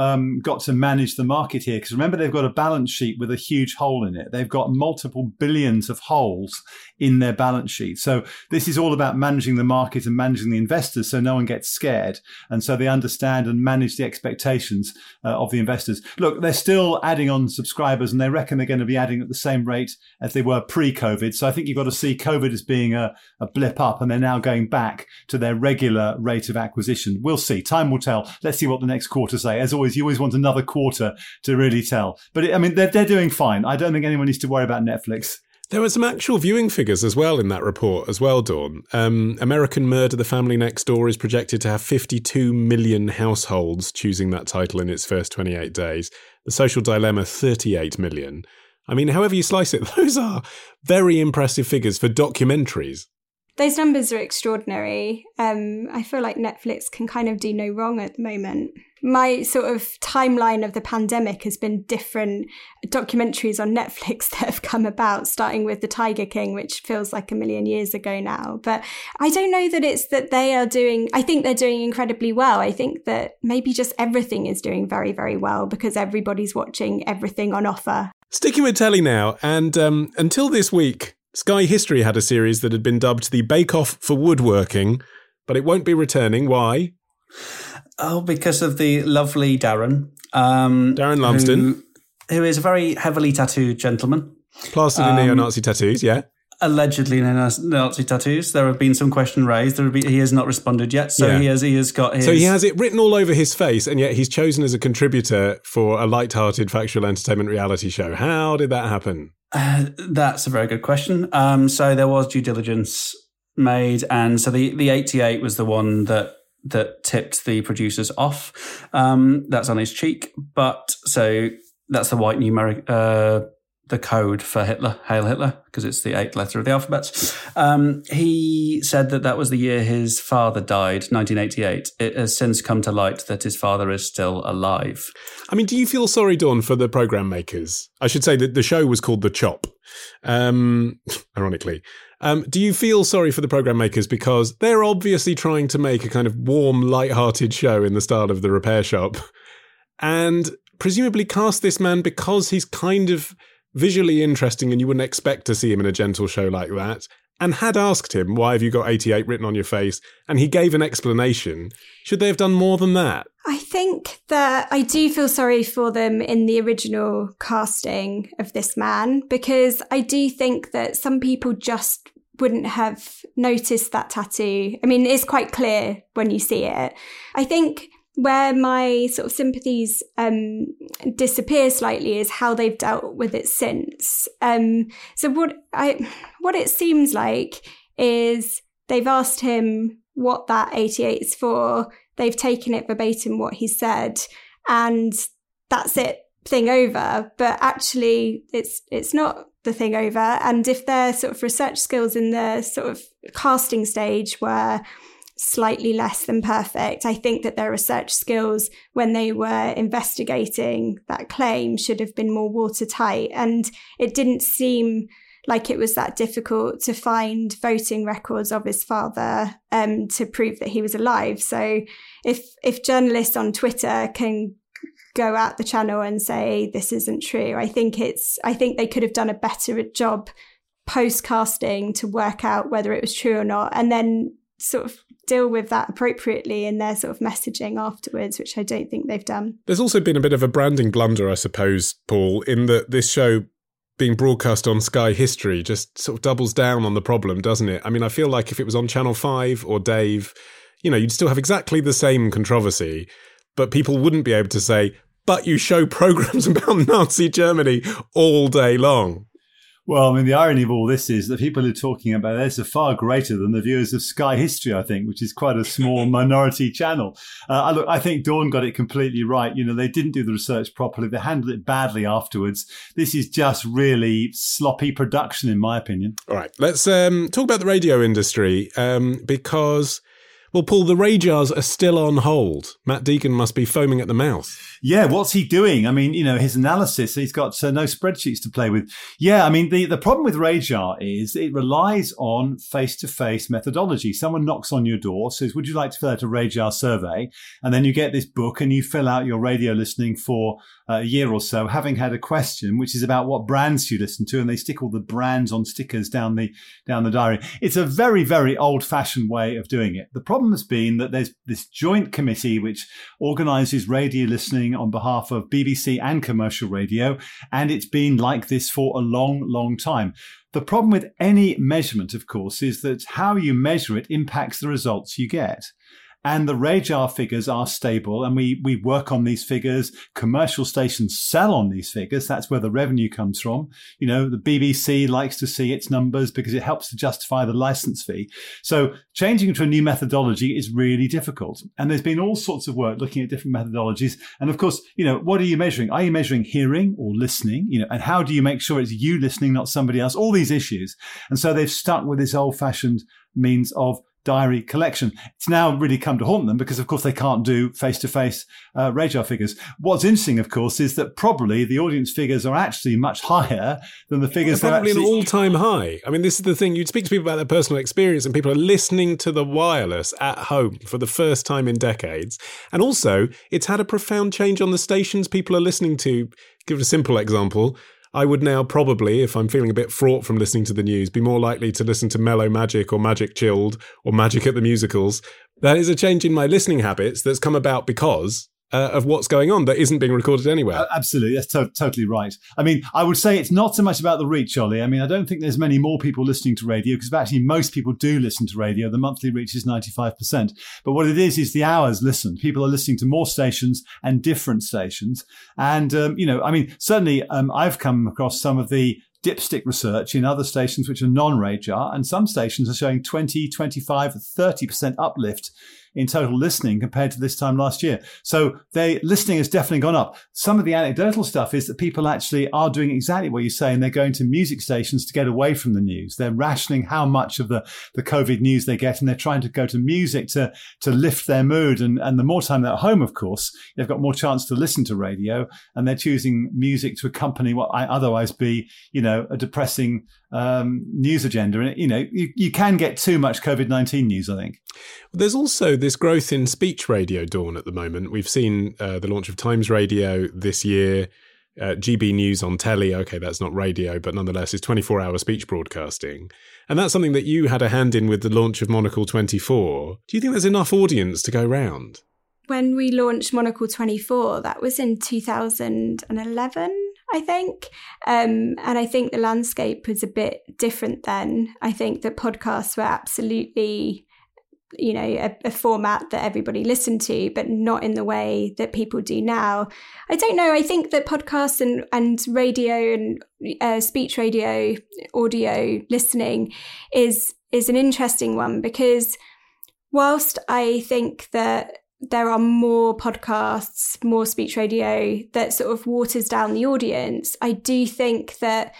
got to manage the market here because remember, they've got a balance sheet with a huge hole in it. They've got multiple billions of holes in their balance sheet. So this is all about managing the market and managing the investors so no one gets scared. And so they understand and manage the expectations of the investors. Look, they're still adding on subscribers and they reckon they're going to be adding at the same rate as they were pre-COVID. So I think you've got to see COVID as being a blip up and they're now going back to their regular rate of acquisition. We'll see. Time will tell. Let's see what the next quarter say. As always, you always want another quarter to really tell. But I mean, they're doing fine. I don't think anyone needs to worry about Netflix. There were some actual viewing figures as well in that report as well, Dawn. American Murder, The Family Next Door is projected to have 52 million households choosing that title in its first 28 days. The Social Dilemma, 38 million. I mean, however you slice it, those are very impressive figures for documentaries. those numbers are extraordinary. I feel like Netflix can kind of do no wrong at the moment. My sort of timeline of the pandemic has been different documentaries on Netflix that have come about, starting with The Tiger King, which feels like a million years ago now. But I don't know that it's that they are doing, I think they're doing incredibly well. I think that maybe just everything is doing very, very well because everybody's watching everything on offer. Sticking with telly now, and until this week, Sky History had a series that had been dubbed the Bake Off for Woodworking, but it won't be returning. Why? Oh, because of the lovely Darren. Darren Lumsden. Who is a very heavily tattooed gentleman. Plastered in neo-Nazi tattoos, yeah. Allegedly neo-Nazi tattoos. There have been some questions raised. He has not responded yet, so yeah. he has got his... So he has it written all over his face, and yet he's chosen as a contributor for a light-hearted factual entertainment reality show. How did that happen? That's a very good question. So there was due diligence made, and so the 88 was the one that tipped the producers off. That's on his cheek. But so that's the white numeric, the code for Hitler, Hail Hitler, because it's the 8th letter of the alphabet. He said that was the year his father died, 1988. It has since come to light that his father is still alive. I mean, do you feel sorry, Dawn, for the programme makers? I should say that the show was called The Chop, ironically. Do you feel sorry for the programme makers because they're obviously trying to make a kind of warm, light-hearted show in the style of The Repair Shop and presumably cast this man because he's kind of visually interesting and you wouldn't expect to see him in a gentle show like that, and had asked him, why have you got 88 written on your face? And he gave an explanation. Should they have done more than that? I think that I do feel sorry for them in the original casting of this man, because I do think that some people just wouldn't have noticed that tattoo. I mean, it's quite clear when you see it. I think where my sort of sympathies disappear slightly is how they've dealt with it since. So what it seems like is they've asked him what that 88 is for. They've taken it verbatim what he said, and that's it, thing over. But actually, it's not the thing over. And if their sort of research skills in the sort of casting stage were slightly less than perfect, I think that their research skills when they were investigating that claim should have been more watertight. And it didn't seem like it was that difficult to find voting records of his father to prove that he was alive. So if journalists on Twitter can go at the channel and say this isn't true, I think they could have done a better job post-casting to work out whether it was true or not, and then sort of deal with that appropriately in their sort of messaging afterwards, which I don't think they've done. There's also been a bit of a branding blunder, I suppose, Paul, in that this show being broadcast on Sky History just sort of doubles down on the problem, doesn't it? I mean, I feel like if it was on Channel 5 or Dave, you know, you'd still have exactly the same controversy, but people wouldn't be able to say, but you show programmes about Nazi Germany all day long. Well, I mean, the irony of all this is that people who are talking about this are far greater than the viewers of Sky History, I think, which is quite a small minority channel. Look, I think Dawn got it completely right. You know, they didn't do the research properly. They handled it badly afterwards. This is just really sloppy production, in my opinion. All right, let's talk about the radio industry because... Well, Paul, the Rajars are still on hold. Matt Deacon must be foaming at the mouth. Yeah, what's he doing? I mean, you know, his analysis, he's got no spreadsheets to play with. Yeah, I mean, the problem with Rajar is it relies on face-to-face methodology. Someone knocks on your door, says, would you like to fill out a Rajar survey? And then you get this book and you fill out your radio listening for a year or so, having had a question, which is about what brands you listen to, and they stick all the brands on stickers down the diary. It's a very, very old-fashioned way of doing it. The problem has been that there's this joint committee which organises radio listening on behalf of BBC and commercial radio, and it's been like this for a long, long time. The problem with any measurement, of course, is that how you measure it impacts the results you get. And the RAJAR figures are stable, and we work on these figures. Commercial stations sell on these figures. That's where the revenue comes from. You know, the BBC likes to see its numbers because it helps to justify the license fee. So changing to a new methodology is really difficult. And there's been all sorts of work looking at different methodologies. And of course, you know, what are you measuring? Are you measuring hearing or listening? You know, and how do you make sure it's you listening, not somebody else? All these issues. And so they've stuck with this old-fashioned means of diary collection. It's now really come to haunt them because, of course, they can't do face-to-face RAJAR figures. What's interesting, of course, is that probably the audience figures are actually much higher than the figures. They're probably an all-time high. I mean, this is the thing. You'd speak to people about their personal experience, and people are listening to the wireless at home for the first time in decades. And also, it's had a profound change on the stations people are listening to. Give a simple example. I would now probably, if I'm feeling a bit fraught from listening to the news, be more likely to listen to Mellow Magic or Magic Chilled or Magic at the Musicals. That is a change in my listening habits that's come about because of what's going on that isn't being recorded anywhere. Absolutely. That's totally right. I mean, I would say it's not so much about the reach, Ollie. I mean, I don't think there's many more people listening to radio because actually most people do listen to radio. The monthly reach is 95%. But what it is the hours listened. People are listening to more stations and different stations. And, you know, I mean, certainly I've come across some of the dipstick research in other stations which are non-RAJAR, and some stations are showing 20, 25, 30% uplift in total listening compared to this time last year. So listening has definitely gone up. Some of the anecdotal stuff is that people actually are doing exactly what you say, and they're going to music stations to get away from the news. They're rationing how much of the COVID news they get, and they're trying to go to music to lift their mood. And the more time they're at home, of course, they've got more chance to listen to radio, and they're choosing music to accompany what might otherwise be, you know, a depressing news agenda. And, you know, you can get too much COVID-19 news, I think. There's also this growth in speech radio, Dawn, at the moment. We've seen the launch of Times Radio this year, GB News on telly. OK, that's not radio, but nonetheless, it's 24-hour speech broadcasting. And that's something that you had a hand in with the launch of Monocle 24. Do you think there's enough audience to go round? When we launched Monocle 24, that was in 2011, I think. And I think the landscape was a bit different then. I think that podcasts were absolutely, you know, a format that everybody listened to, but not in the way that people do now. I don't know. I think that podcasts and radio and speech radio, audio listening is an interesting one, because whilst I think that there are more podcasts, more speech radio that sort of waters down the audience, I do think that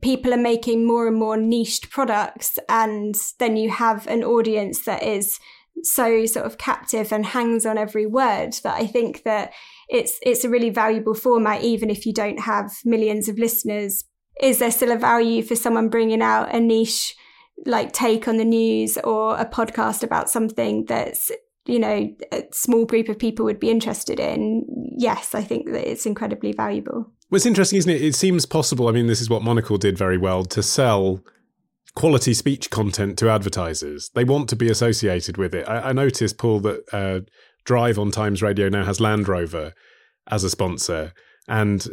people are making more and more niched products, and then you have an audience that is so sort of captive and hangs on every word that I think that it's a really valuable format, even if you don't have millions of listeners. Is there still a value for someone bringing out a niche like take on the news or a podcast about something that's, you know, a small group of people would be interested in? Yes, I think that it's incredibly valuable. Well, it's interesting, isn't it? It seems possible. I mean, this is what Monocle did very well, to sell quality speech content to advertisers. They want to be associated with it. I noticed, Paul, that Drive on Times Radio now has Land Rover as a sponsor. And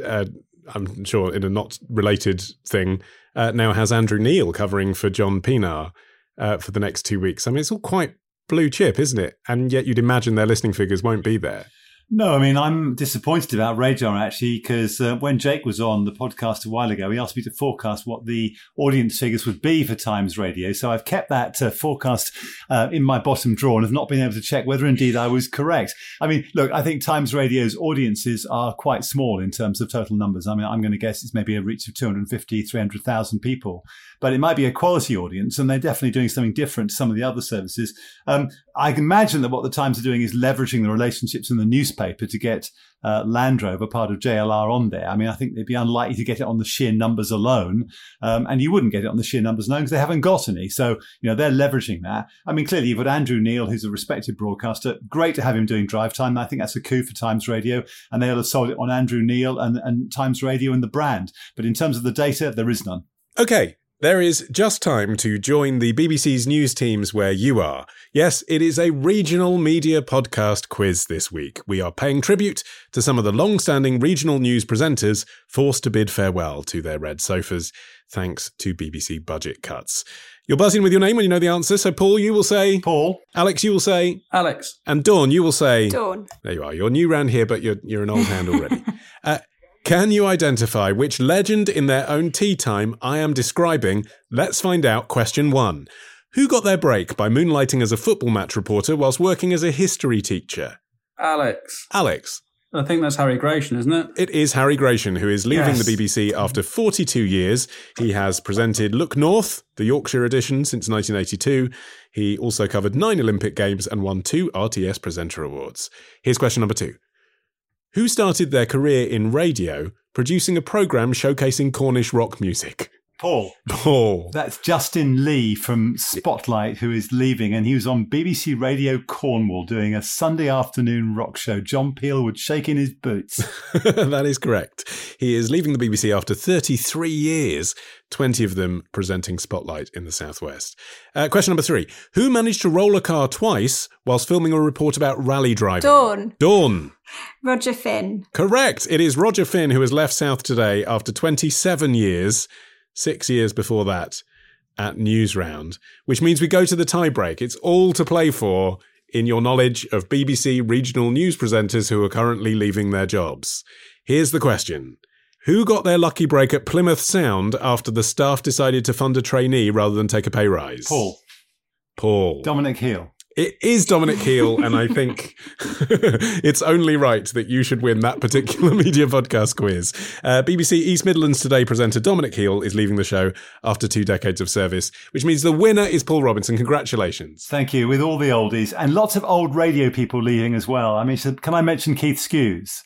I'm sure in a not related thing, now has Andrew Neil covering for John Pienaar for the next 2 weeks. I mean, it's all quite blue chip, isn't it? And yet you'd imagine their listening figures won't be there. No, I mean, I'm disappointed about RAJAR, actually, because when Jake was on the podcast a while ago, he asked me to forecast what the audience figures would be for Times Radio. So I've kept that forecast in my bottom drawer and have not been able to check whether indeed I was correct. I mean, look, I think Times Radio's audiences are quite small in terms of total numbers. I mean, I'm going to guess it's maybe a reach of 250, 300,000 people. But it might be a quality audience, and they're definitely doing something different to some of the other services. I can imagine that what the Times are doing is leveraging the relationships in the newspaper to get Land Rover, part of JLR, on there. I mean, I think they'd be unlikely to get it on the sheer numbers alone. And you wouldn't get it on the sheer numbers alone because they haven't got any. So, you know, they're leveraging that. I mean, clearly you've got Andrew Neil, who's a respected broadcaster. Great to have him doing drive time. I think that's a coup for Times Radio. And they'll have sold it on Andrew Neil and Times Radio and the brand. But in terms of the data, there is none. Okay. There is just time to join the BBC's news teams where you are. Yes, it is a regional media podcast quiz this week. We are paying tribute to some of the long-standing regional news presenters forced to bid farewell to their red sofas thanks to BBC budget cuts. You'll buzz in with your name when you know the answer. So, Paul, you will say... Paul. Alex, you will say... Alex. And Dawn, you will say... Dawn. There you are. You're new round here, but you're an old hand already. Can you identify which legend in their own tea time I am describing? Let's find out. Question one. Who got their break by moonlighting as a football match reporter whilst working as a history teacher? Alex. I think that's Harry Gration, isn't it? It is Harry Gration, who is leaving the BBC after 42 years. He has presented Look North, the Yorkshire edition, since 1982. He also covered 9 Olympic Games and won 2 RTS Presenter Awards. Here's question number 2. Who started their career in radio producing a programme showcasing Cornish rock music? Paul. That's Justin Lee from Spotlight, who is leaving, and he was on BBC Radio Cornwall doing a Sunday afternoon rock show. John Peel would shake in his boots. That is correct. He is leaving the BBC after 33 years, 20 of them presenting Spotlight in the Southwest. Question number 3. Who managed to roll a car twice whilst filming a report about rally driving? Dawn. Roger Finn. Correct. It is Roger Finn who has left South today after 27 years, 6 years before that at Newsround, which means we go to the tie-break. It's all to play for in your knowledge of BBC regional news presenters who are currently leaving their jobs. Here's the question. Who got their lucky break at Plymouth Sound after the staff decided to fund a trainee rather than take a pay rise? Paul. Dominic Heale. It is Dominic Heale, and I think it's only right that you should win that particular media podcast quiz. BBC East Midlands Today presenter Dominic Heale is leaving the show after 2 decades of service, which means the winner is Paul Robinson. Congratulations. Thank you, with all the oldies. And lots of old radio people leaving as well. I mean, can I mention Keith Skews?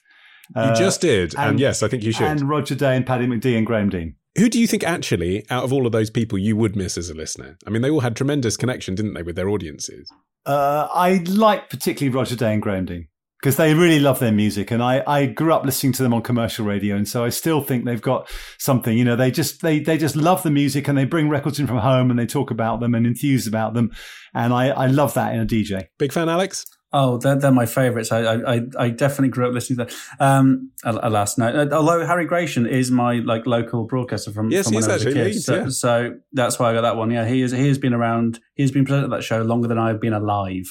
You just did, and yes, I think you should. And Roger Day and Paddy McDee and Graham Dean. Who do you think, actually, out of all of those people, you would miss as a listener? I mean, they all had tremendous connection, didn't they, with their audiences? I like particularly Roger Day and Graham Dean because they really love their music, and I grew up listening to them on commercial radio, and so I still think they've got something. You know, they just love the music, and they bring records in from home, and they talk about them and enthuse about them, and I love that in a DJ. Big fan, Alex. Oh, they're my favourites. I definitely grew up listening to that. Alas, no. Although Harry Gration is my local broadcaster from when I was a kid, so that's why I got that one. Yeah, he has been around. He's been presented that show longer than I've been alive.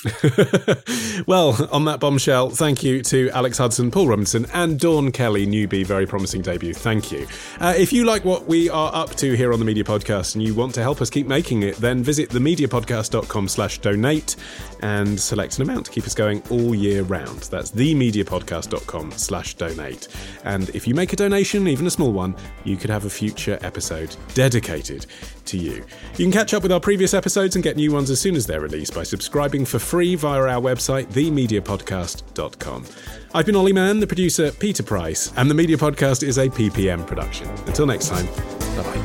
Well, on that bombshell, thank you to Alex Hudson, Paul Robinson, and Dawn Kelly, newbie, very promising debut. Thank you. If you like what we are up to here on the Media Podcast and you want to help us keep making it, then visit themediapodcast.com/donate and select an amount to keep us going all year round. That's themediapodcast.com/donate. And if you make a donation, even a small one, you could have a future episode dedicated to you. You can catch up with our previous episodes and get new ones as soon as they're released by subscribing for free via our website, themediapodcast.com. I've been Olly Mann, the producer Peter Price, and the Media Podcast is a PPM production. Until next time, bye-bye.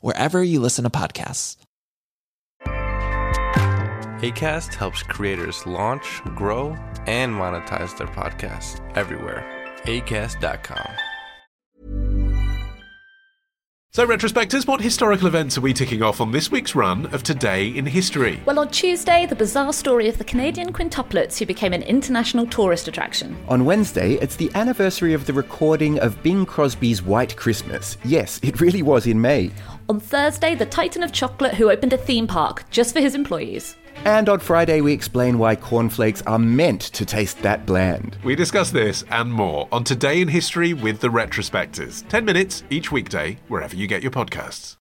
wherever you listen to podcasts. Acast helps creators launch, grow, and monetize their podcasts everywhere. Acast.com. So, retrospectors, what historical events are we ticking off on this week's run of Today in History? Well, on Tuesday, the bizarre story of the Canadian quintuplets who became an international tourist attraction. On Wednesday, it's the anniversary of the recording of Bing Crosby's White Christmas. Yes, it really was in May. On Thursday, the Titan of Chocolate who opened a theme park just for his employees. And on Friday, we explain why cornflakes are meant to taste that bland. We discuss this and more on Today in History with the Retrospectors. 10 minutes each weekday, wherever you get your podcasts.